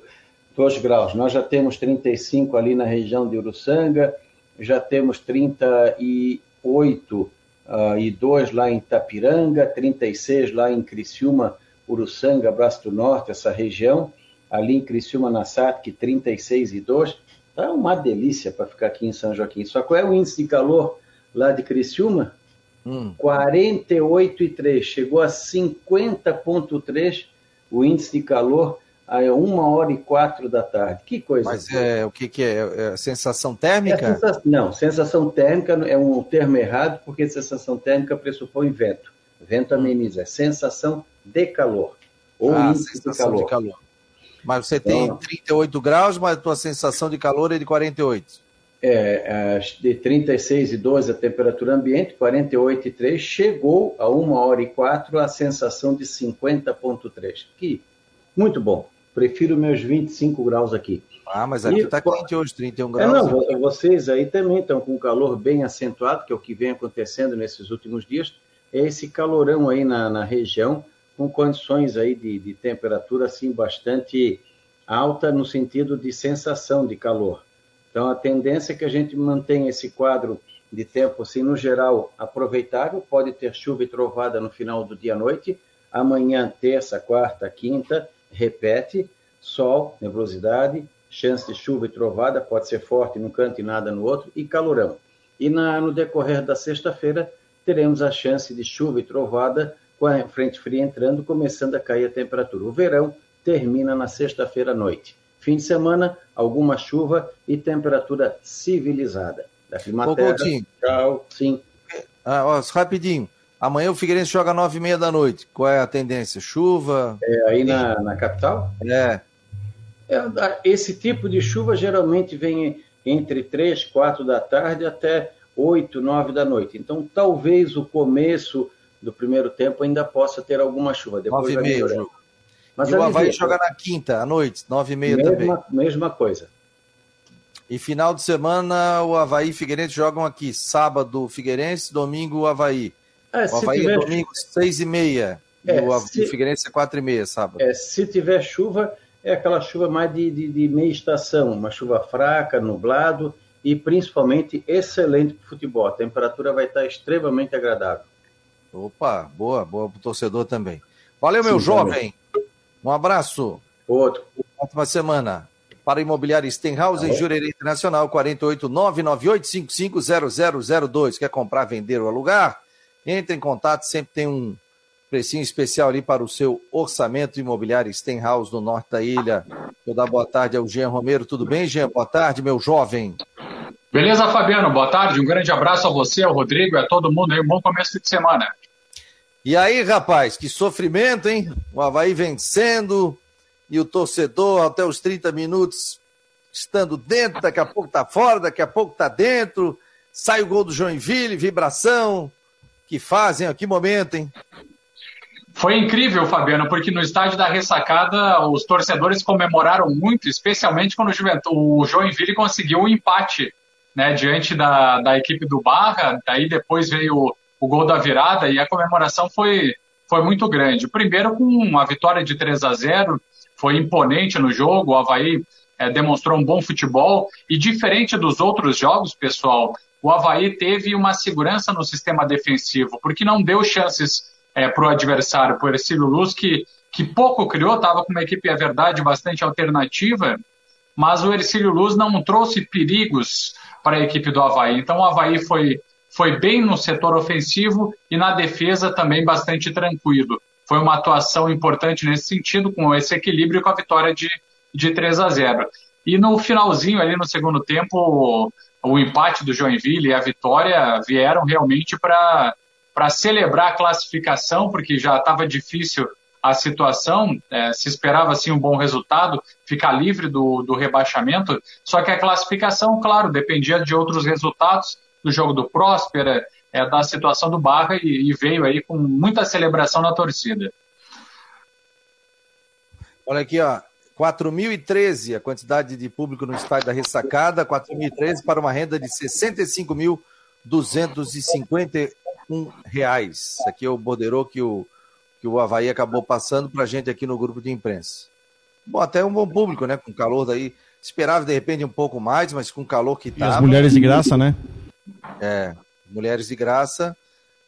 dois graus. Nós já temos trinta e cinco ali na região de Uruçanga, já temos trinta e oito e dois lá em Itapiranga, trinta e seis lá em Criciúma, Uruçanga, Braço do Norte, essa região. Ali em Criciúma, na S A T C, trinta e seis e dois. Tá uma delícia para ficar aqui em São Joaquim. Só qual é o índice de calor lá de Criciúma? Hum. quarenta e oito vírgula três, chegou a cinquenta vírgula três o índice de calor a uma hora e quatro da tarde. Que coisa. Mas é, o que, que é? É sensação térmica? É sensação, não, sensação térmica é um termo errado, porque sensação térmica pressupõe vento. Vento ameniza, é sensação de calor. Ou ah, índice sensação de calor. De calor. Mas você tem então, trinta e oito graus, mas a tua sensação de calor é de quarenta e oito. É, de trinta e seis e dois a temperatura ambiente, quarenta e oito e três, chegou a uma hora e quatro a sensação de cinquenta vírgula três. Que muito bom. Prefiro meus vinte e cinco graus aqui. Ah, mas aqui está quente hoje, trinta e um graus. É, não, né? Vocês aí também estão com um calor bem acentuado, que é o que vem acontecendo nesses últimos dias. É esse calorão aí na, na região, com condições aí de, de temperatura assim, bastante alta no sentido de sensação de calor. Então, a tendência é que a gente mantenha esse quadro de tempo, assim, no geral, aproveitável. Pode ter chuva e trovada no final do dia à noite. Amanhã, terça, quarta, quinta, repete. Sol, nebulosidade, chance de chuva e trovada. Pode ser forte num canto e nada no outro. E calorão. E na, no decorrer da sexta-feira, teremos a chance de chuva e trovada com a frente fria entrando, começando a cair a temperatura. O verão termina na sexta-feira à noite. Fim de semana, alguma chuva e temperatura civilizada. Da Climatera, tchau, sim. Ah, ó, rapidinho, amanhã o Figueirense joga às nove e meia da noite. Qual é a tendência? Chuva? É, aí na, na capital? É. é. Esse tipo de chuva geralmente vem entre três, quatro da tarde até oito, nove da noite. Então, talvez o começo do primeiro tempo ainda possa ter alguma chuva. Depois nove e meia, jogo. Mas e o Avaí joga na quinta, à noite, nove e meia também. Mesma coisa. E final de semana, o Avaí e Figueirense jogam aqui. Sábado, Figueirense, domingo, o Avaí. É, o Avaí tiver... é domingo, seis e meia. É, e o se... Figueirense é quatro e meia, sábado. É, se tiver chuva, é aquela chuva mais de, de, de meia estação. Uma chuva fraca, nublado e principalmente excelente para o futebol. A temperatura vai estar extremamente agradável. Opa, boa, boa para o torcedor também. Valeu, meu Sim, jovem. Também. Um abraço. Outro. Ótima semana. Para Imobiliária Stenhouse, em Jurerê Internacional, quatro oito nove nove oito cinco cinco zero zero zero dois. Quer comprar, vender ou alugar? Entre em contato, sempre tem um precinho especial ali para o seu orçamento. Imobiliária Stenhouse, no Norte da Ilha. Vou dar boa tarde ao Jean Romero. Tudo bem, Jean? Boa tarde, meu jovem. Beleza, Fabiano? Boa tarde. Um grande abraço a você, ao Rodrigo e a todo mundo aí. Um bom começo de semana. E aí, rapaz, que sofrimento, hein? O Avaí vencendo e o torcedor até os trinta minutos estando dentro, daqui a pouco tá fora, daqui a pouco tá dentro. Sai o gol do Joinville, vibração. Que fazem, ó, que momento, hein? Foi incrível, Fabiano, porque no estádio da Ressacada os torcedores comemoraram muito, especialmente quando o Joinville conseguiu o um empate, né, diante da, da equipe do Barra. Daí depois veio o gol da virada e a comemoração foi, foi muito grande. Primeiro com uma vitória de três a zero, foi imponente no jogo, o Avaí é, demonstrou um bom futebol e diferente dos outros jogos, pessoal, o Avaí teve uma segurança no sistema defensivo, porque não deu chances é, para o adversário, para o Hercílio Luz, que, que pouco criou, estava com uma equipe, é verdade, bastante alternativa, mas o Hercílio Luz não trouxe perigos para a equipe do Avaí. Então o Avaí foi, foi bem no setor ofensivo e na defesa também bastante tranquilo. Foi uma atuação importante nesse sentido, com esse equilíbrio e com a vitória de, de três a zero. E no finalzinho, ali no segundo tempo, o empate do Joinville e a vitória vieram realmente para celebrar a classificação, porque já estava difícil a situação, é, se esperava assim, um bom resultado, ficar livre do, do rebaixamento, só que a classificação, claro, dependia de outros resultados, do jogo do Próspera, é, da situação do Barra, e, e veio aí com muita celebração na torcida. Olha aqui, ó. quatro mil e treze a quantidade de público no estádio da Ressacada, quatro mil e treze para uma renda de sessenta e cinco mil duzentos e cinquenta e um reais. Isso aqui é o borderô que o, que o Avaí acabou passando para a gente aqui no grupo de imprensa. Bom, até um bom público, né? Com calor daí, esperava de repente um pouco mais, mas com o calor que estava. E as mulheres de graça, né? É, mulheres de graça,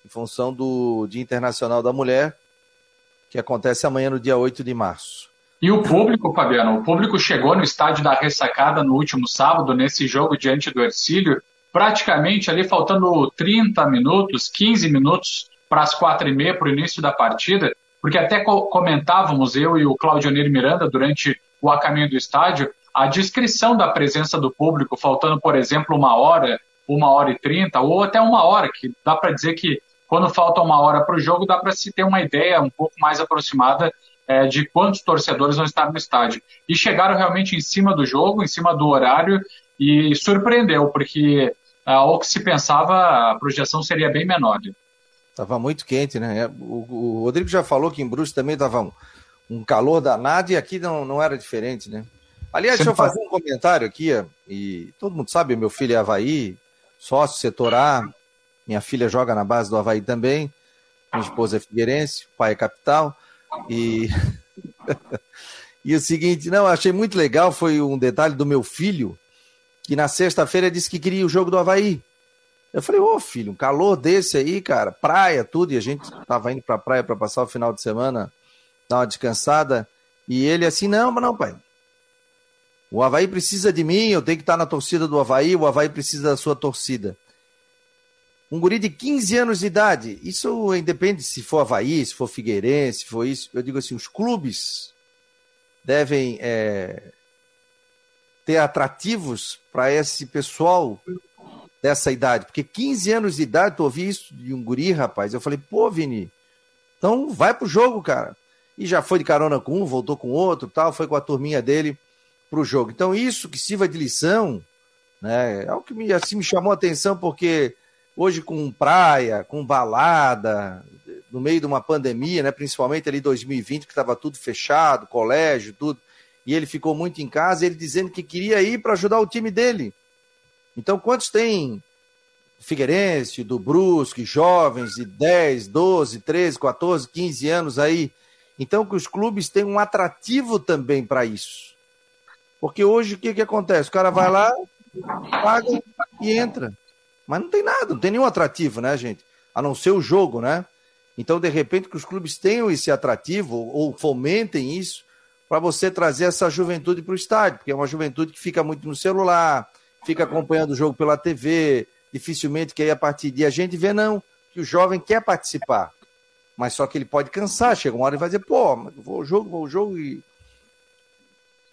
em função do Dia Internacional da Mulher, que acontece amanhã no dia oito de março. E o público, Fabiano, o público chegou no estádio da Ressacada no último sábado, nesse jogo diante do Hercílio, praticamente ali faltando trinta minutos, quinze minutos para as quatro e meia, para o início da partida, porque até comentávamos, eu e o Claudionir Miranda, durante o A Caminho do Estádio, a descrição da presença do público, faltando, por exemplo, uma hora, uma hora e trinta, ou até uma hora, que dá para dizer que quando falta uma hora para o jogo, dá para se ter uma ideia um pouco mais aproximada de quantos torcedores vão estar no estádio. E chegaram realmente em cima do jogo, em cima do horário, e surpreendeu, porque ao que se pensava, a projeção seria bem menor. Estava muito quente, né? O, o Rodrigo já falou que em Brusque também estava um, um calor danado, e aqui não, não era diferente, né? Aliás, sempre deixa eu fazer faz... um comentário aqui, e todo mundo sabe, meu filho é Avaí, sócio, setor A, minha filha joga na base do Avaí também, minha esposa é figueirense, o pai é capital. E... e o seguinte, não, achei muito legal, foi um detalhe do meu filho, que na sexta-feira disse que queria o jogo do Avaí. Eu falei, ô filho, um calor desse aí, cara, praia, tudo, e a gente tava indo pra praia pra passar o final de semana, dar uma descansada, e ele assim, não, mas não, pai, o Avaí precisa de mim, eu tenho que estar na torcida do Avaí, o Avaí precisa da sua torcida. Um guri de quinze anos de idade, isso independe se for Avaí, se for Figueirense, se for isso, eu digo assim, os clubes devem é, ter atrativos para esse pessoal dessa idade, porque quinze anos de idade, tu ouvi isso de um guri, rapaz, eu falei, pô, Vini, então vai pro jogo, cara, e já foi de carona com um, voltou com outro, tal, foi com a turminha dele pro jogo, então isso que sirva de lição, né, é o que me, assim, me chamou a atenção, porque hoje com praia, com balada, no meio de uma pandemia, né? Principalmente ali em dois mil e vinte, que estava tudo fechado, colégio, tudo, e ele ficou muito em casa, ele dizendo que queria ir para ajudar o time dele. Então, quantos tem Figueirense, do Brusque, jovens de dez, doze, treze, quatorze, quinze anos aí? Então, que os clubes têm um atrativo também para isso. Porque hoje, o que, que acontece? O cara vai lá, paga e entra. Mas não tem nada, não tem nenhum atrativo, né, gente? A não ser o jogo, né? Então, de repente, que os clubes tenham esse atrativo ou fomentem isso para você trazer essa juventude para o estádio, porque é uma juventude que fica muito no celular, fica acompanhando o jogo pela T V, dificilmente que aí a partir de a gente vê, não, que o jovem quer participar. Mas só que ele pode cansar, chega uma hora e vai dizer, pô, vou ao jogo, vou ao jogo e...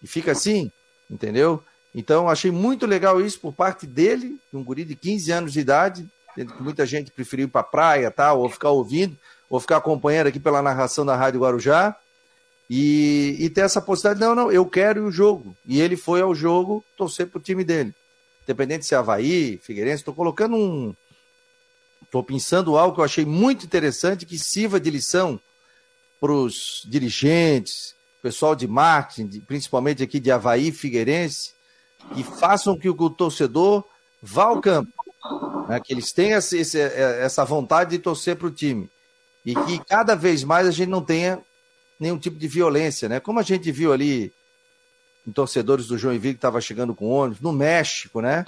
e fica assim, entendeu? Então, achei muito legal isso por parte dele, um guri de quinze anos de idade, tendo que muita gente preferiu ir para a praia, tal, ou ficar ouvindo, ou ficar acompanhando aqui pela narração da Rádio Guarujá, e, e ter essa possibilidade, não, não, eu quero ir ao jogo. E ele foi ao jogo torcer para o time dele. Independente se é Avaí, Figueirense, estou colocando um... Estou pensando algo que eu achei muito interessante, que sirva de lição para os dirigentes, pessoal de marketing, principalmente aqui de Avaí, Figueirense, que façam que o torcedor vá ao campo, né? Que eles tenham esse, esse, essa vontade de torcer para o time, e que cada vez mais a gente não tenha nenhum tipo de violência, né? Como a gente viu ali em torcedores do Joinville que estava chegando com ônibus, no México, né?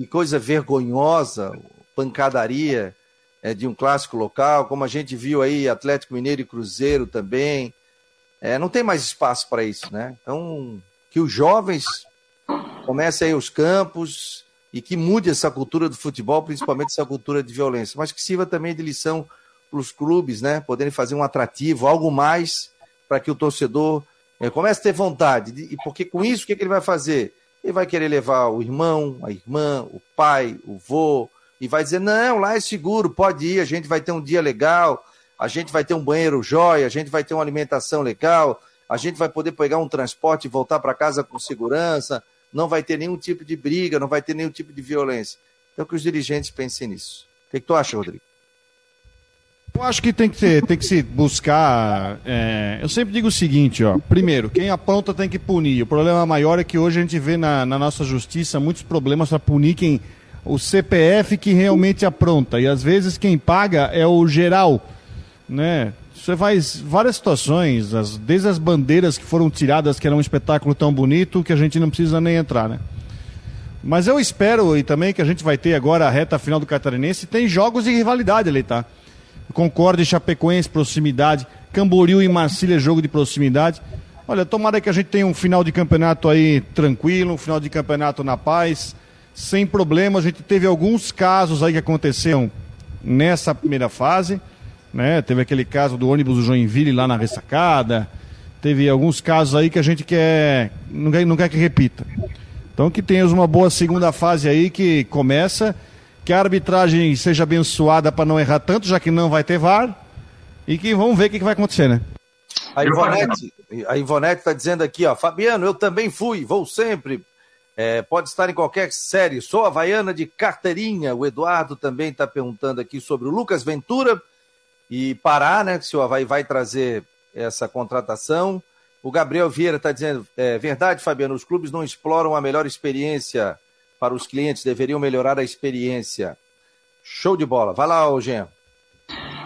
que coisa vergonhosa, pancadaria é, de um clássico local, como a gente viu aí Atlético Mineiro e Cruzeiro também. É, não tem mais espaço para isso, né? Então, que os jovens comecem aí os campos e que mude essa cultura do futebol, principalmente essa cultura de violência, mas que sirva também de lição para os clubes, né? Poderem fazer um atrativo, algo mais para que o torcedor é, comece a ter vontade. De, porque com isso, o que, que ele vai fazer? Ele vai querer levar o irmão, a irmã, o pai, o vô, e vai dizer, não, lá é seguro, pode ir, a gente vai ter um dia legal, a gente vai ter um banheiro jóia, a gente vai ter uma alimentação legal, a gente vai poder pegar um transporte e voltar para casa com segurança, não vai ter nenhum tipo de briga, não vai ter nenhum tipo de violência. Então que os dirigentes pensem nisso. O que, que tu acha, Rodrigo? Eu acho que tem que, ter, tem que se buscar... É, eu sempre digo o seguinte, ó. Primeiro, quem apronta tem que punir. O problema maior é que hoje a gente vê na, na nossa justiça muitos problemas para punir quem... O C P F que realmente apronta. E às vezes quem paga é o geral, né? Você faz várias situações, as, desde as bandeiras que foram tiradas, que era um espetáculo tão bonito, que a gente não precisa nem entrar, né? Mas eu espero, e também que a gente vai ter agora a reta final do Catarinense, tem jogos de rivalidade ali, tá? Concórdia e Chapecoense, proximidade. Camboriú e Marcílio, jogo de proximidade. Olha, tomara que a gente tenha um final de campeonato aí tranquilo, um final de campeonato na paz, sem problema. A gente teve alguns casos aí que aconteceram nessa primeira fase, né? Teve aquele caso do ônibus do Joinville lá na Ressacada, teve alguns casos aí que a gente quer não, quer, não quer que repita. Então que tenhamos uma boa segunda fase aí que começa, que a arbitragem seja abençoada para não errar tanto, já que não vai ter V A R, e que vamos ver o que, que vai acontecer, né? A Ivonete, a Ivonete tá dizendo aqui, ó, Fabiano, eu também fui, vou sempre, é, pode estar em qualquer série, sou havaiana de carteirinha. O Eduardo também está perguntando aqui sobre o Lucas Ventura e Pará, né, que o senhor Avaí vai trazer essa contratação. O Gabriel Vieira está dizendo, é verdade, Fabiano, os clubes não exploram a melhor experiência para os clientes, deveriam melhorar a experiência. Show de bola. Vai lá, Jean.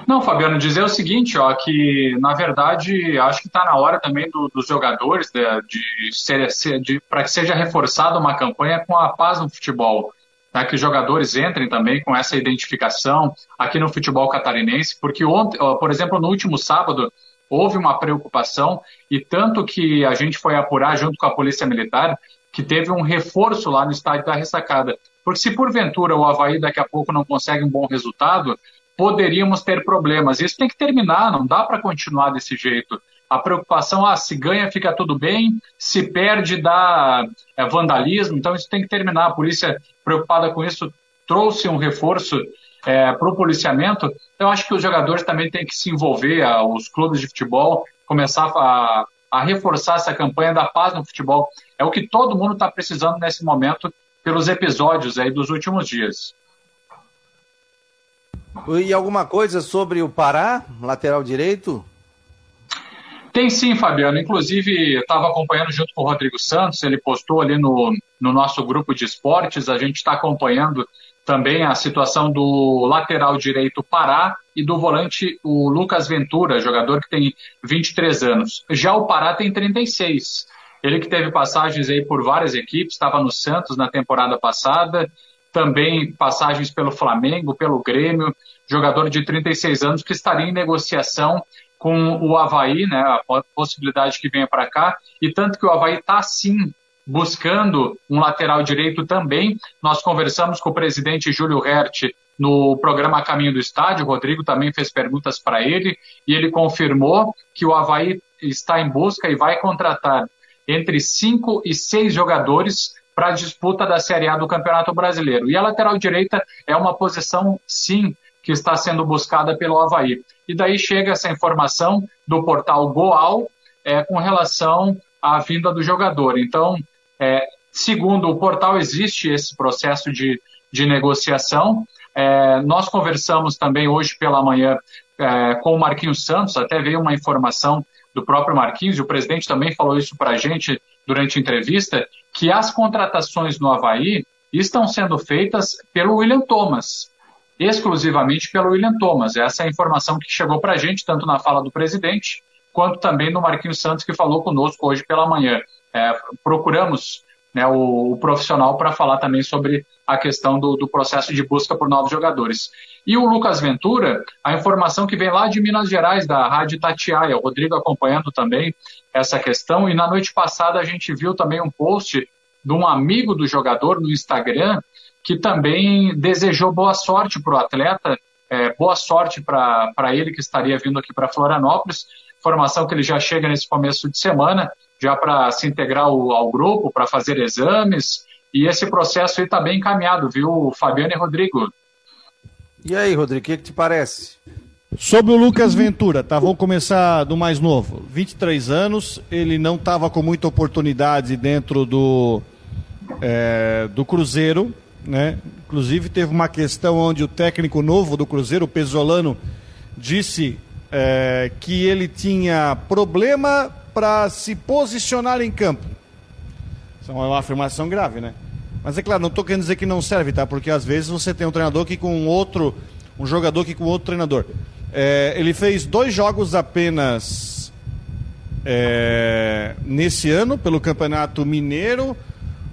Não, Fabiano, dizer o seguinte, ó, que na verdade acho que está na hora também do, dos jogadores de, de, de para que seja reforçada uma campanha com a paz no futebol. Tá, que os jogadores entrem também com essa identificação aqui no futebol catarinense, porque ontem, por exemplo, no último sábado houve uma preocupação, e tanto que a gente foi apurar junto com a Polícia Militar que teve um reforço lá no estádio da Ressacada, porque se porventura o Avaí daqui a pouco não consegue um bom resultado, poderíamos ter problemas. Isso tem que terminar, não dá para continuar desse jeito. A preocupação, ah, se ganha fica tudo bem, se perde dá é, vandalismo, então isso tem que terminar. A polícia, preocupada com isso, trouxe um reforço é, para o policiamento. Então acho que os jogadores também têm que se envolver, a, os clubes de futebol, começar a, a reforçar essa campanha da paz no futebol. É o que todo mundo está precisando nesse momento, pelos episódios aí dos últimos dias. E alguma coisa sobre o Pará, lateral direito? Tem sim, Fabiano. Inclusive, estava acompanhando junto com o Rodrigo Santos, ele postou ali no, no nosso grupo de esportes. A gente está acompanhando também a situação do lateral direito Pará e do volante o Lucas Ventura, jogador que tem vinte e três anos. Já o Pará tem trinta e seis. Ele que teve passagens aí por várias equipes, estava no Santos na temporada passada, também passagens pelo Flamengo, pelo Grêmio, jogador de trinta e seis anos que estaria em negociação com o Avaí, né, a possibilidade que venha para cá, e tanto que o Avaí está sim buscando um lateral direito também. Nós conversamos com o presidente Júlio Hert no programa Caminho do Estádio, o Rodrigo também fez perguntas para ele, e ele confirmou que o Avaí está em busca e vai contratar entre cinco e seis jogadores para a disputa da Série A do Campeonato Brasileiro. E a lateral direita é uma posição, sim, que está sendo buscada pelo Avaí. E daí chega essa informação do portal Goal é, com relação à vinda do jogador. Então, é, segundo o portal, existe esse processo de, de negociação. É, nós conversamos também hoje pela manhã é, com o Marquinhos Santos, até veio uma informação do próprio Marquinhos, e o presidente também falou isso para a gente durante a entrevista, que as contratações no Avaí estão sendo feitas pelo William Thomas, exclusivamente pelo William Thomas. Essa é a informação que chegou para a gente, tanto na fala do presidente, quanto também do Marquinhos Santos, que falou conosco hoje pela manhã. É, procuramos né, o, o profissional para falar também sobre a questão do, do processo de busca por novos jogadores. E o Lucas Ventura, a informação que vem lá de Minas Gerais, da Rádio Tatiaia, o Rodrigo acompanhando também essa questão, e na noite passada a gente viu também um post de um amigo do jogador no Instagram, que também desejou boa sorte para o atleta, é, boa sorte para ele que estaria vindo aqui para Florianópolis, informação que ele já chega nesse começo de semana, já para se integrar ao, ao grupo, para fazer exames, e esse processo aí está bem encaminhado, viu, Fabiano e Rodrigo? E aí, Rodrigo, o que, que te parece? Sobre o Lucas Ventura, tá? Vamos começar do mais novo. vinte e três anos, ele não estava com muita oportunidade dentro do, é, do Cruzeiro, né? Inclusive teve uma questão onde o técnico novo do Cruzeiro, o Pesolano, disse é, que ele tinha problema para se posicionar em campo. Isso é uma afirmação grave, né? Mas é claro, não estou querendo dizer que não serve, tá? Porque às vezes você tem um treinador que com outro, um jogador que com outro treinador. É, ele fez dois jogos apenas é, nesse ano, pelo Campeonato Mineiro.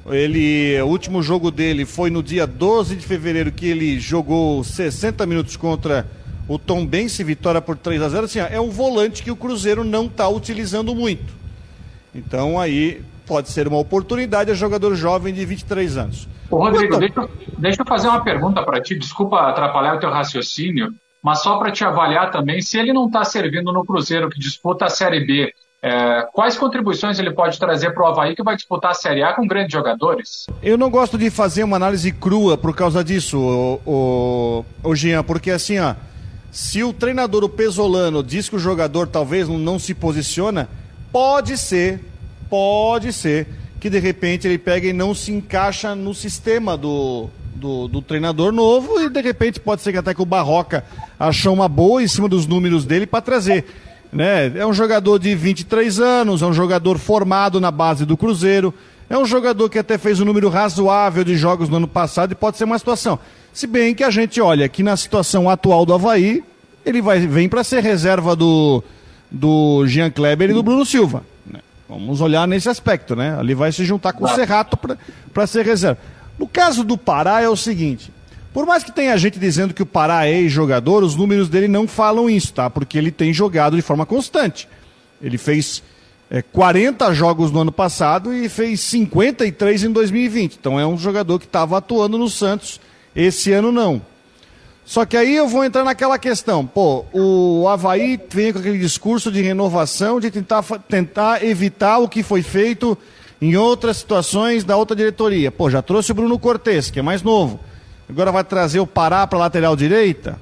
Ele, o último jogo dele foi no dia doze de fevereiro, que ele jogou sessenta minutos contra o Tombense, vitória por três a zero. Assim, ó, é um volante que o Cruzeiro não está utilizando muito. Então aí... pode ser uma oportunidade a jogador jovem de vinte e três anos. Ô Rodrigo, deixa, deixa eu fazer uma pergunta para ti, desculpa atrapalhar o teu raciocínio, mas só para te avaliar também, se ele não está servindo no Cruzeiro, que disputa a Série B, é, quais contribuições ele pode trazer para o Avaí, que vai disputar a Série A com grandes jogadores? Eu não gosto de fazer uma análise crua por causa disso, o, o, o Jean, porque assim, ó, se o treinador, o Pesolano, diz que o jogador talvez não se posiciona, pode ser... Pode ser que, de repente, ele pegue e não se encaixa no sistema do, do, do treinador novo e, de repente, pode ser que até que o Barroca achou uma boa em cima dos números dele para trazer. Né? É um jogador de vinte e três anos, é um jogador formado na base do Cruzeiro, é um jogador que até fez um número razoável de jogos no ano passado e pode ser uma situação. Se bem que a gente olha que, na situação atual do Avaí, ele vai, vem para ser reserva do, do Jean Kleber e do Bruno Silva. Vamos olhar nesse aspecto, né? Ali vai se juntar com o Serrato para ser reserva. No caso do Pará é o seguinte, por mais que tenha gente dizendo que o Pará é ex-jogador, os números dele não falam isso, tá? Porque ele tem jogado de forma constante. Ele fez é, quarenta jogos no ano passado e fez cinquenta e três em dois mil e vinte. Então é um jogador que estava atuando no Santos, esse ano não. Só que aí eu vou entrar naquela questão, pô, o Avaí vem com aquele discurso de renovação, de tentar, tentar evitar o que foi feito em outras situações da outra diretoria. Pô, já trouxe o Bruno Cortes, que é mais novo, agora vai trazer o Pará para a lateral direita?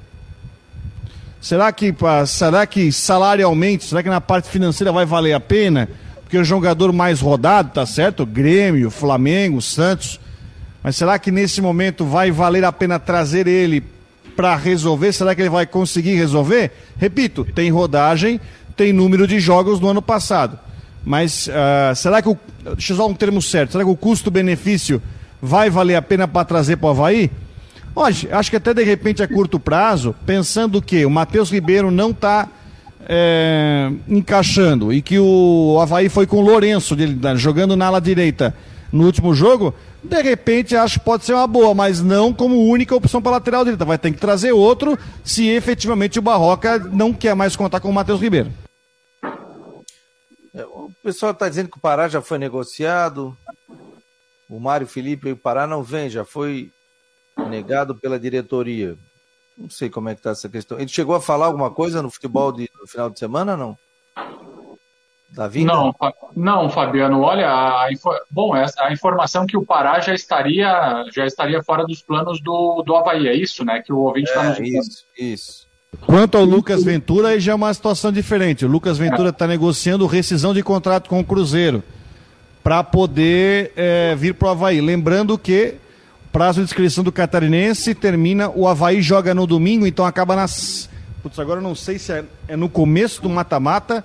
Será que, será que salarialmente, será que na parte financeira vai valer a pena? Porque o jogador mais rodado, tá certo? Grêmio, Flamengo, Santos, mas será que nesse momento vai valer a pena trazer ele para resolver? Será que ele vai conseguir resolver? Repito, tem rodagem, tem número de jogos no ano passado, mas uh, será que o, deixa eu usar um termo certo, será que o custo-benefício vai valer a pena para trazer para o Avaí? Hoje, acho que até de repente a curto prazo, pensando que o Matheus Ribeiro não está é, encaixando e que o Avaí foi com o Lourenço dele, jogando na ala direita no último jogo, de repente acho que pode ser uma boa, mas não como única opção para lateral direita, vai ter que trazer outro se efetivamente o Barroca não quer mais contar com o Matheus Ribeiro. O pessoal está dizendo que o Pará já foi negociado, o Mário Felipe e o Pará não vem, já foi negado pela diretoria, não sei como é que está essa questão. Ele chegou a falar alguma coisa no futebol de, no final de semana, não? Davi, não, não, Fabiano, olha, a, bom, a informação que o Pará já estaria, já estaria fora dos planos do, do Avaí, é isso, né, que o ouvinte está é, nos isso, isso. Quanto ao Lucas Ventura, aí já é uma situação diferente. O Lucas Ventura está é. negociando rescisão de contrato com o Cruzeiro para poder é, vir para o Avaí. Lembrando que o prazo de inscrição do Catarinense termina, o Avaí joga no domingo, então acaba nas... Putz, agora eu não sei se é, é no começo do mata-mata.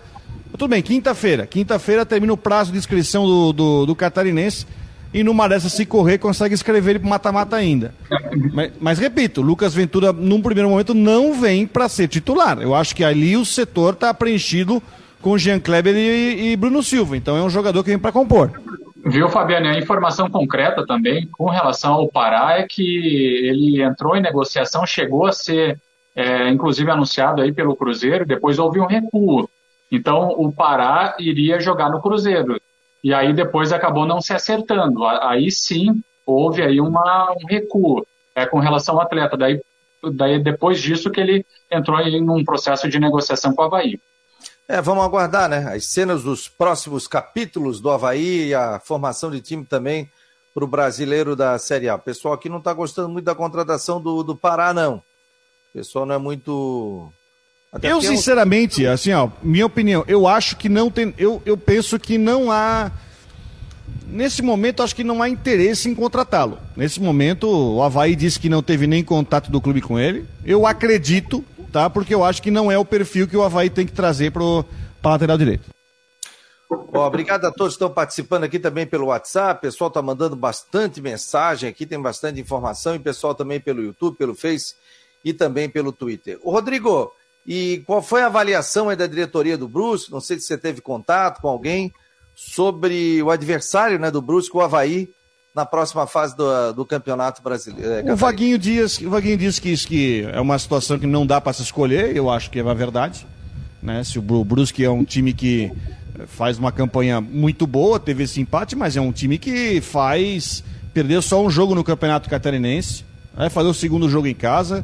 Tudo bem, quinta-feira. Quinta-feira termina o prazo de inscrição do, do, do Catarinense e numa dessas, se correr, consegue escrever ele pro mata-mata ainda. Mas, mas repito, Lucas Ventura, num primeiro momento, não vem para ser titular. Eu acho que ali o setor está preenchido com Jean Kleber e, e Bruno Silva. Então é um jogador que vem para compor. Viu, Fabiano? A informação concreta também com relação ao Pará é que ele entrou em negociação, chegou a ser é, inclusive anunciado aí pelo Cruzeiro, depois houve um recuo. Então o Pará iria jogar no Cruzeiro e aí depois acabou não se acertando. Aí sim houve aí uma, um recuo é, com relação ao atleta. Daí, daí depois disso que ele entrou em um processo de negociação com o Avaí. É, vamos aguardar, né? As cenas dos próximos capítulos do Avaí e a formação de time também para o brasileiro da Série A. O pessoal aqui não está gostando muito da contratação do, do Pará, não. O pessoal não é muito... Até eu, sinceramente, é um... assim, ó, minha opinião, eu acho que não tem... Eu, eu penso que não há... Nesse momento, acho que não há interesse em contratá-lo. Nesse momento, o Avaí disse que não teve nem contato do clube com ele. Eu acredito, tá? Porque eu acho que não é o perfil que o Avaí tem que trazer para a lateral direito. Bom, obrigado a todos que estão participando aqui também pelo WhatsApp. O pessoal está mandando bastante mensagem aqui, tem bastante informação. E o pessoal também pelo YouTube, pelo Face e também pelo Twitter. Ô, Rodrigo, e qual foi a avaliação aí da diretoria do Brusque? Não sei se você teve contato com alguém sobre o adversário, né, do Brusque, o Avaí, na próxima fase do, do Campeonato Brasileiro. É, o Vaguinho Dias, o Vaguinho Dias que, que é uma situação que não dá para se escolher, eu acho que é a verdade. Né? Se o Brusque é um time que faz uma campanha muito boa, teve esse empate, mas é um time que faz perdeu só um jogo no Campeonato Catarinense, vai fazer o segundo jogo em casa.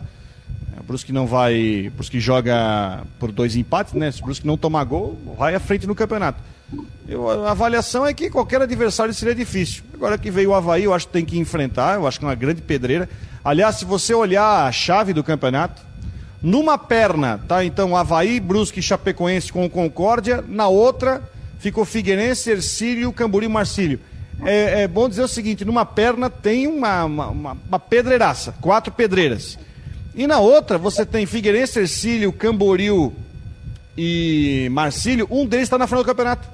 O Brusque não vai... O Brusque joga por dois empates, né? Se o Brusque não tomar gol, vai à frente no campeonato. Eu, a avaliação é que qualquer adversário seria difícil. Agora que veio o Avaí, eu acho que tem que enfrentar, eu acho que é uma grande pedreira. Aliás, se você olhar a chave do campeonato, numa perna, tá? Então, Avaí, Brusque e Chapecoense com o Concórdia, na outra ficou Figueirense, Hercílio, Camboriú e Marcílio. É, é bom dizer o seguinte, numa perna tem uma, uma, uma, uma pedreiraça, quatro pedreiras. E na outra, você tem Figueirense, Hercílio, Camboriú e Marcílio. Um deles está na final do campeonato,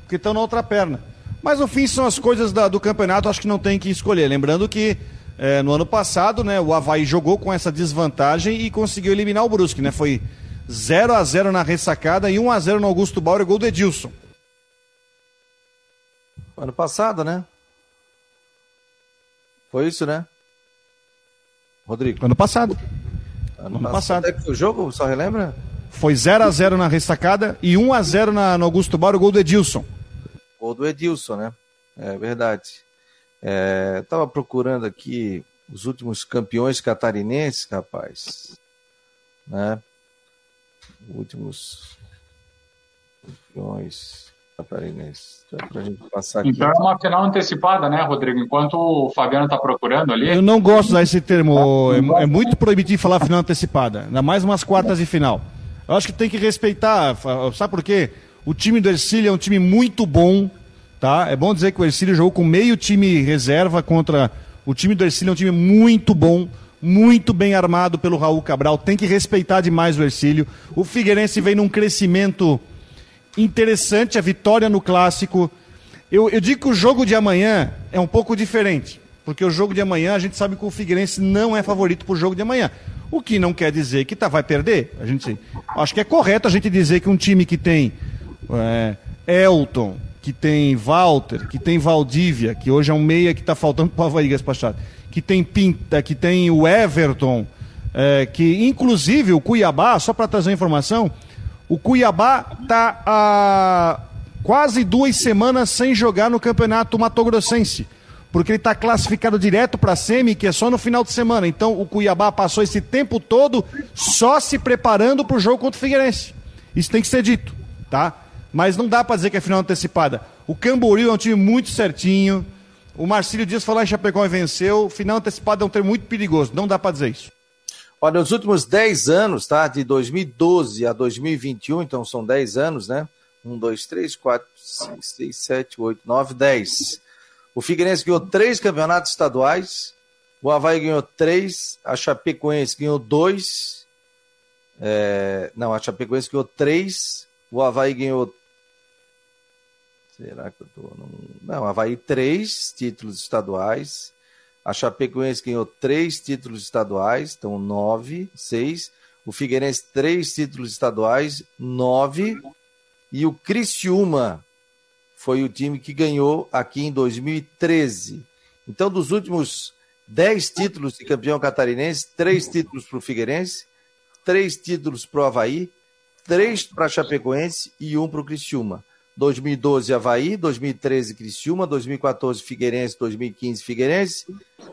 porque estão na outra perna. Mas, no fim, são as coisas da, do campeonato, acho que não tem que escolher. Lembrando que, é, no ano passado, né, o Avaí jogou com essa desvantagem e conseguiu eliminar o Brusque, né? Foi zero a zero na Ressacada e um a zero no Augusto Bauer, gol do Edilson. Ano passado, né? Foi isso, né? Rodrigo. Ano passado. Ano, ano passado. Até que o jogo, só relembra? Foi zero a zero na Ressacada e um a zero na, no Augusto Bauer, o gol do Edilson. Gol do Edilson, né? É verdade. É, tava procurando aqui os últimos campeões catarinenses, rapaz. Né? Últimos campeões catarinenses. Pra gente passar aqui. Então é uma final antecipada, né, Rodrigo? Enquanto o Fabiano está procurando ali... Eu não gosto de usar esse termo, é, é muito proibitivo falar final antecipada, ainda mais umas quartas de final. Eu acho que tem que respeitar, sabe por quê? O time do Hercílio é um time muito bom, tá? É bom dizer que o Hercílio jogou com meio time reserva contra... O time do Hercílio é um time muito bom, muito bem armado pelo Raul Cabral, tem que respeitar demais o Hercílio. O Figueirense vem num crescimento... interessante, a vitória no clássico. Eu, eu digo que o jogo de amanhã é um pouco diferente, porque o jogo de amanhã a gente sabe que o Figueirense não é favorito para o jogo de amanhã, o que não quer dizer que tá, vai perder. A gente, acho que é correto a gente dizer que um time que tem é, Elton, que tem Walter, que tem Valdívia, que hoje é um meia que está faltando para o Avaí, que tem Pinta, que tem o Everton, é, que inclusive o Cuiabá, só para trazer a informação, o Cuiabá está há quase duas semanas sem jogar no Campeonato Matogrossense, porque ele está classificado direto para a semi, que é só no final de semana. Então o Cuiabá passou esse tempo todo só se preparando para o jogo contra o Figueirense. Isso tem que ser dito, tá? Mas não dá para dizer que é final antecipada. O Camboriú é um time muito certinho. O Marcílio Dias falou em Chapecó e venceu. Final antecipada é um termo muito perigoso. Não dá para dizer isso. Olha, nos últimos dez anos, tá? De dois mil e doze a dois mil e vinte e um, então são dez anos, né? um, dois, três, quatro, cinco, seis, sete, oito, nove, dez. O Figueirense ganhou três campeonatos estaduais, o Avaí ganhou três, a Chapecoense ganhou dois, é... não, a Chapecoense ganhou três, o Avaí ganhou... Será que eu tô... Não, Avaí três títulos estaduais... A Chapecoense ganhou três títulos estaduais, então nove, seis. O Figueirense, três títulos estaduais, nove. E o Criciúma foi o time que ganhou aqui em dois mil e treze. Então, dos últimos dez títulos de campeão catarinense, três títulos para o Figueirense, três títulos para o Avaí, três para a Chapecoense e um para o Criciúma. dois mil e doze, Avaí, dois mil e treze, Criciúma, dois mil e quatorze, Figueirense, dois mil e quinze, Figueirense,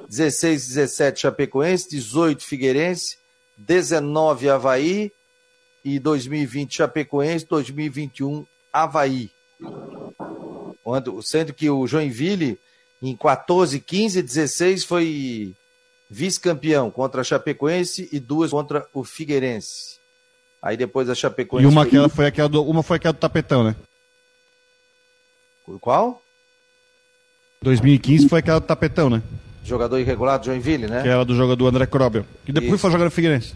dezesseis, dezessete, Chapecoense, dezoito, Figueirense, dezenove, Avaí e dois mil e vinte, Chapecoense, dois mil e vinte e um, Avaí. Quando, sendo que o Joinville, em quatorze, quinze, dezesseis, foi vice-campeão contra a Chapecoense e duas contra o Figueirense. Aí depois a Chapecoense... E uma, foi... Foi aquela do, uma foi aquela do tapetão, né? Qual? dois mil e quinze foi aquela do tapetão, né? Jogador irregular do Joinville, né? Aquela do jogador André Krobel. E depois Isso. foi jogar no Figueirense.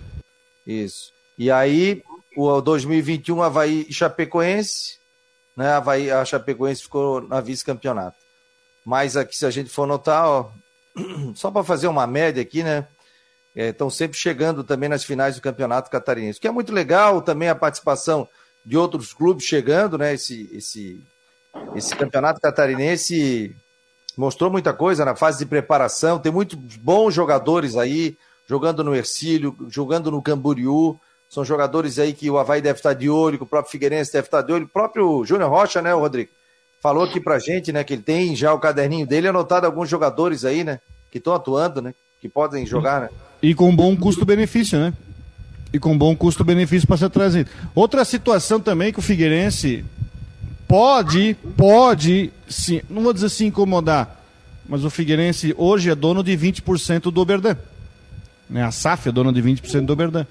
Isso. E aí, o dois mil e vinte e um, Avaí e Chapecoense, né? Avaí, a Chapecoense ficou na vice-campeonato. Mas aqui, se a gente for notar, ó, só para fazer uma média aqui, né? Estão é, sempre chegando também nas finais do Campeonato Catarinense. O que é muito legal também a participação de outros clubes chegando, né? Esse... esse... Esse campeonato catarinense mostrou muita coisa na fase de preparação, tem muitos bons jogadores aí, jogando no Hercílio, jogando no Camboriú, são jogadores aí que o Avaí deve estar de olho, que o próprio Figueirense deve estar de olho, o próprio Júnior Rocha, né, Rodrigo, falou aqui pra gente, né, que ele tem já o caderninho dele, anotado alguns jogadores aí, né, que estão atuando, né, que podem jogar, né. E com bom custo-benefício, né, e com bom custo-benefício para ser trazido. Outra situação também que o Figueirense... Pode, pode, sim, não vou dizer se incomodar, mas o Figueirense hoje é dono de vinte por cento do Oberdan. Né? A S A F é dona de vinte por cento do Oberdan.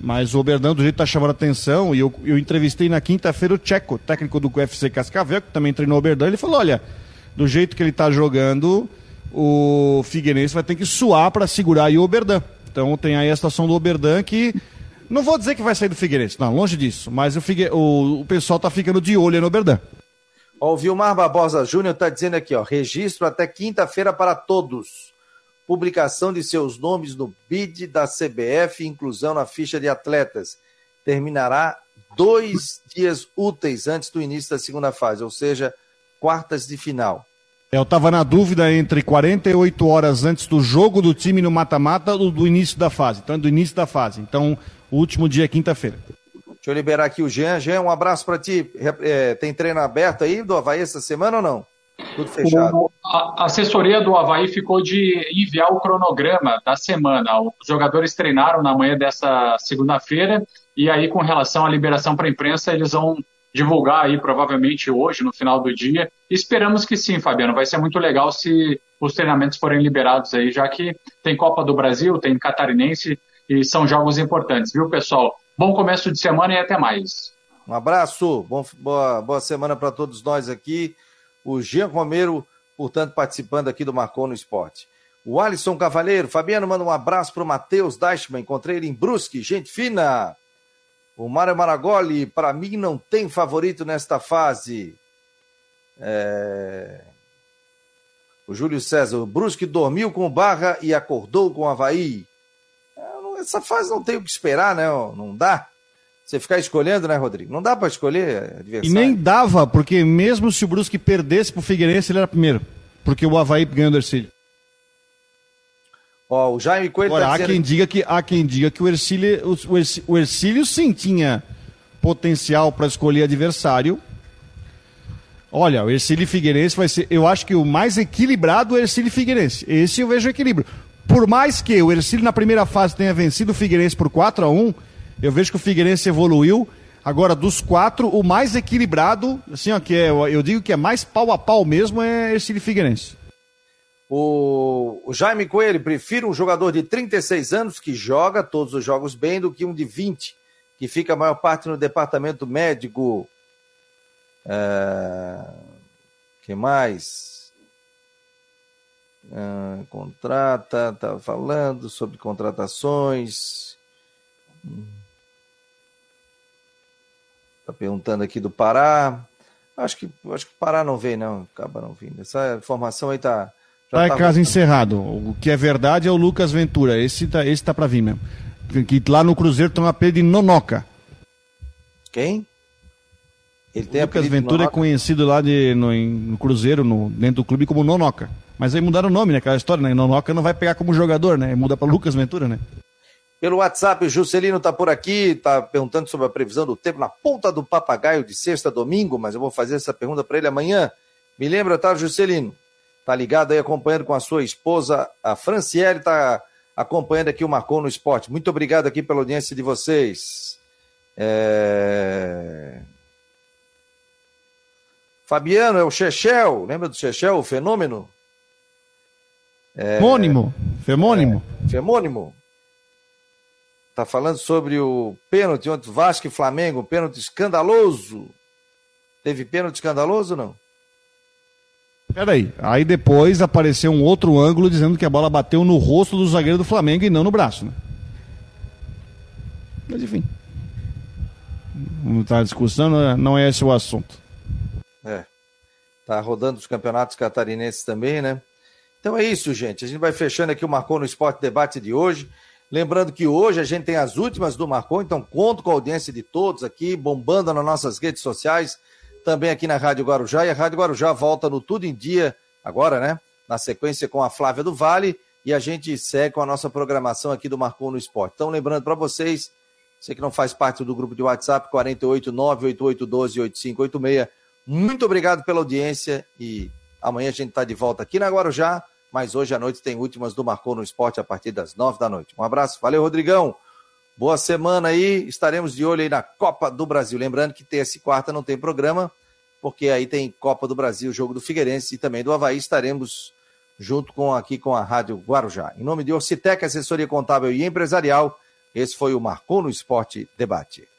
Mas o Oberdan, do jeito que está chamando a atenção, e eu, eu entrevistei na quinta-feira o Tcheco, técnico do U F C Cascavel, que também treinou o Oberdan, ele falou, olha, do jeito que ele está jogando, o Figueirense vai ter que suar para segurar aí o Oberdan. Então tem aí a situação do Oberdan que... Não vou dizer que vai sair do Figueirense, não, longe disso. Mas o, Figue... o... o pessoal tá ficando de olho no Oberdan. Ó, o Vilmar Barbosa Júnior tá dizendo aqui, ó, registro até quinta-feira para todos. Publicação de seus nomes no B I D da C B F, inclusão na ficha de atletas. Terminará dois dias úteis antes do início da segunda fase, ou seja, quartas de final. Eu estava na dúvida entre quarenta e oito horas antes do jogo do time no mata-mata ou do início da fase. Então, é do início da fase. Então, o último dia é quinta-feira. Deixa eu liberar aqui o Jean. Jean, um abraço para ti. É, tem treino aberto aí do Avaí essa semana ou não? Tudo fechado. O, a assessoria do Avaí ficou de enviar o cronograma da semana. Os jogadores treinaram na manhã dessa segunda-feira e aí, com relação à liberação para a imprensa, eles vão divulgar aí provavelmente hoje, no final do dia. Esperamos que sim, Fabiano. Vai ser muito legal se os treinamentos forem liberados aí, já que tem Copa do Brasil, tem Catarinense e são jogos importantes, viu, pessoal? Bom começo de semana e até mais. Um abraço, bom, boa, boa semana para todos nós aqui. O Jean Romero, portanto, participando aqui do Marcou no Esporte. O Alisson Cavaleiro, Fabiano, manda um abraço para o Matheus Deichmann. Encontrei ele em Brusque, gente fina. O Mário Malagoli, para mim não tem favorito nesta fase. É... O Júlio César, o Brusque dormiu com o Barra e acordou com o Avaí. Essa fase não tem o que esperar, né? Não dá. Você ficar escolhendo, né, Rodrigo? Não dá para escolher adversário. E nem dava, porque mesmo se o Brusque perdesse pro Figueirense, ele era primeiro. Porque o Avaí ganhou o Hercílio. Ó, o Jaime Coelho Agora, tá dizendo... há quem diga que, há quem diga que o Hercílio, o, Hercílio, o Hercílio sim tinha potencial para escolher adversário. Olha, o Hercílio Figueirense vai ser... Eu acho que o mais equilibrado é o Hercílio Figueirense. Esse eu vejo o equilíbrio. Por mais que o Hercílio na primeira fase tenha vencido o Figueirense por quatro a um, eu vejo que o Figueirense evoluiu. Agora, dos quatro, o mais equilibrado, assim, ó, que é, eu digo que é mais pau a pau mesmo, é Hercílio Figueirense. O, o Jaime Coelho, prefiro um jogador de trinta e seis anos que joga todos os jogos bem do que um de vinte, que fica a maior parte no departamento médico. Ah, que mais? Uh, contrata, tá falando sobre contratações, tá perguntando aqui do Pará, acho que, acho que o Pará não vem não, acaba não vindo, essa informação aí tá... Já tá, tá caso encerrado, o que é verdade é o Lucas Ventura, esse tá, esse tá pra vir mesmo, que lá no Cruzeiro tem um apelido de Nonoca. Quem? Ele tem Lucas Ventura é conhecido lá de, no, em, no Cruzeiro, no, dentro do clube, como Nonoca. Mas aí mudaram o nome, né? Aquela história, né? Nonoca não vai pegar como jogador, né? Muda para Lucas Ventura, né? Pelo WhatsApp, o Juscelino está por aqui, está perguntando sobre a previsão do tempo na ponta do papagaio de sexta a domingo, mas eu vou fazer essa pergunta para ele amanhã. Me lembra, tá, Juscelino? Tá ligado aí, acompanhando com a sua esposa, a Franciele, tá acompanhando aqui o Marcou no Esporte. Muito obrigado aqui pela audiência de vocês. É... Fabiano, é o Chechel, lembra do Chechel, o fenômeno? É... Mônimo, Femônimo. É... Femônimo. Tá falando sobre o pênalti ontem, Vasco e Flamengo, pênalti escandaloso. Teve pênalti escandaloso ou não? Peraí, aí depois apareceu um outro ângulo dizendo que a bola bateu no rosto do zagueiro do Flamengo e não no braço, né? Mas enfim, não tá discussão, não é esse o assunto. É, tá rodando os campeonatos catarinenses também, né? Então é isso, gente, a gente vai fechando aqui o Marcou no Esporte Debate de hoje, lembrando que hoje a gente tem as últimas do Marcou, então conto com a audiência de todos aqui, bombando nas nossas redes sociais, também aqui na Rádio Guarujá, e a Rádio Guarujá volta no Tudo em Dia, agora, né? Na sequência com a Flávia do Vale, e a gente segue com a nossa programação aqui do Marcou no Esporte. Então, lembrando para vocês, você que não faz parte do grupo de WhatsApp, quatro oito, nove oito oito um dois, oito cinco oito seis, muito obrigado pela audiência, e amanhã a gente está de volta aqui na Guarujá, mas hoje à noite tem últimas do Marcou no Esporte a partir das nove da noite. Um abraço, valeu, Rodrigão! Boa semana aí, estaremos de olho aí na Copa do Brasil. Lembrando que terça e quarta não tem programa, porque aí tem Copa do Brasil, jogo do Figueirense e também do Avaí. Estaremos junto com, aqui com a Rádio Guarujá. Em nome de Orcitec, assessoria contábil e empresarial, esse foi o Marcou no Esporte Debate.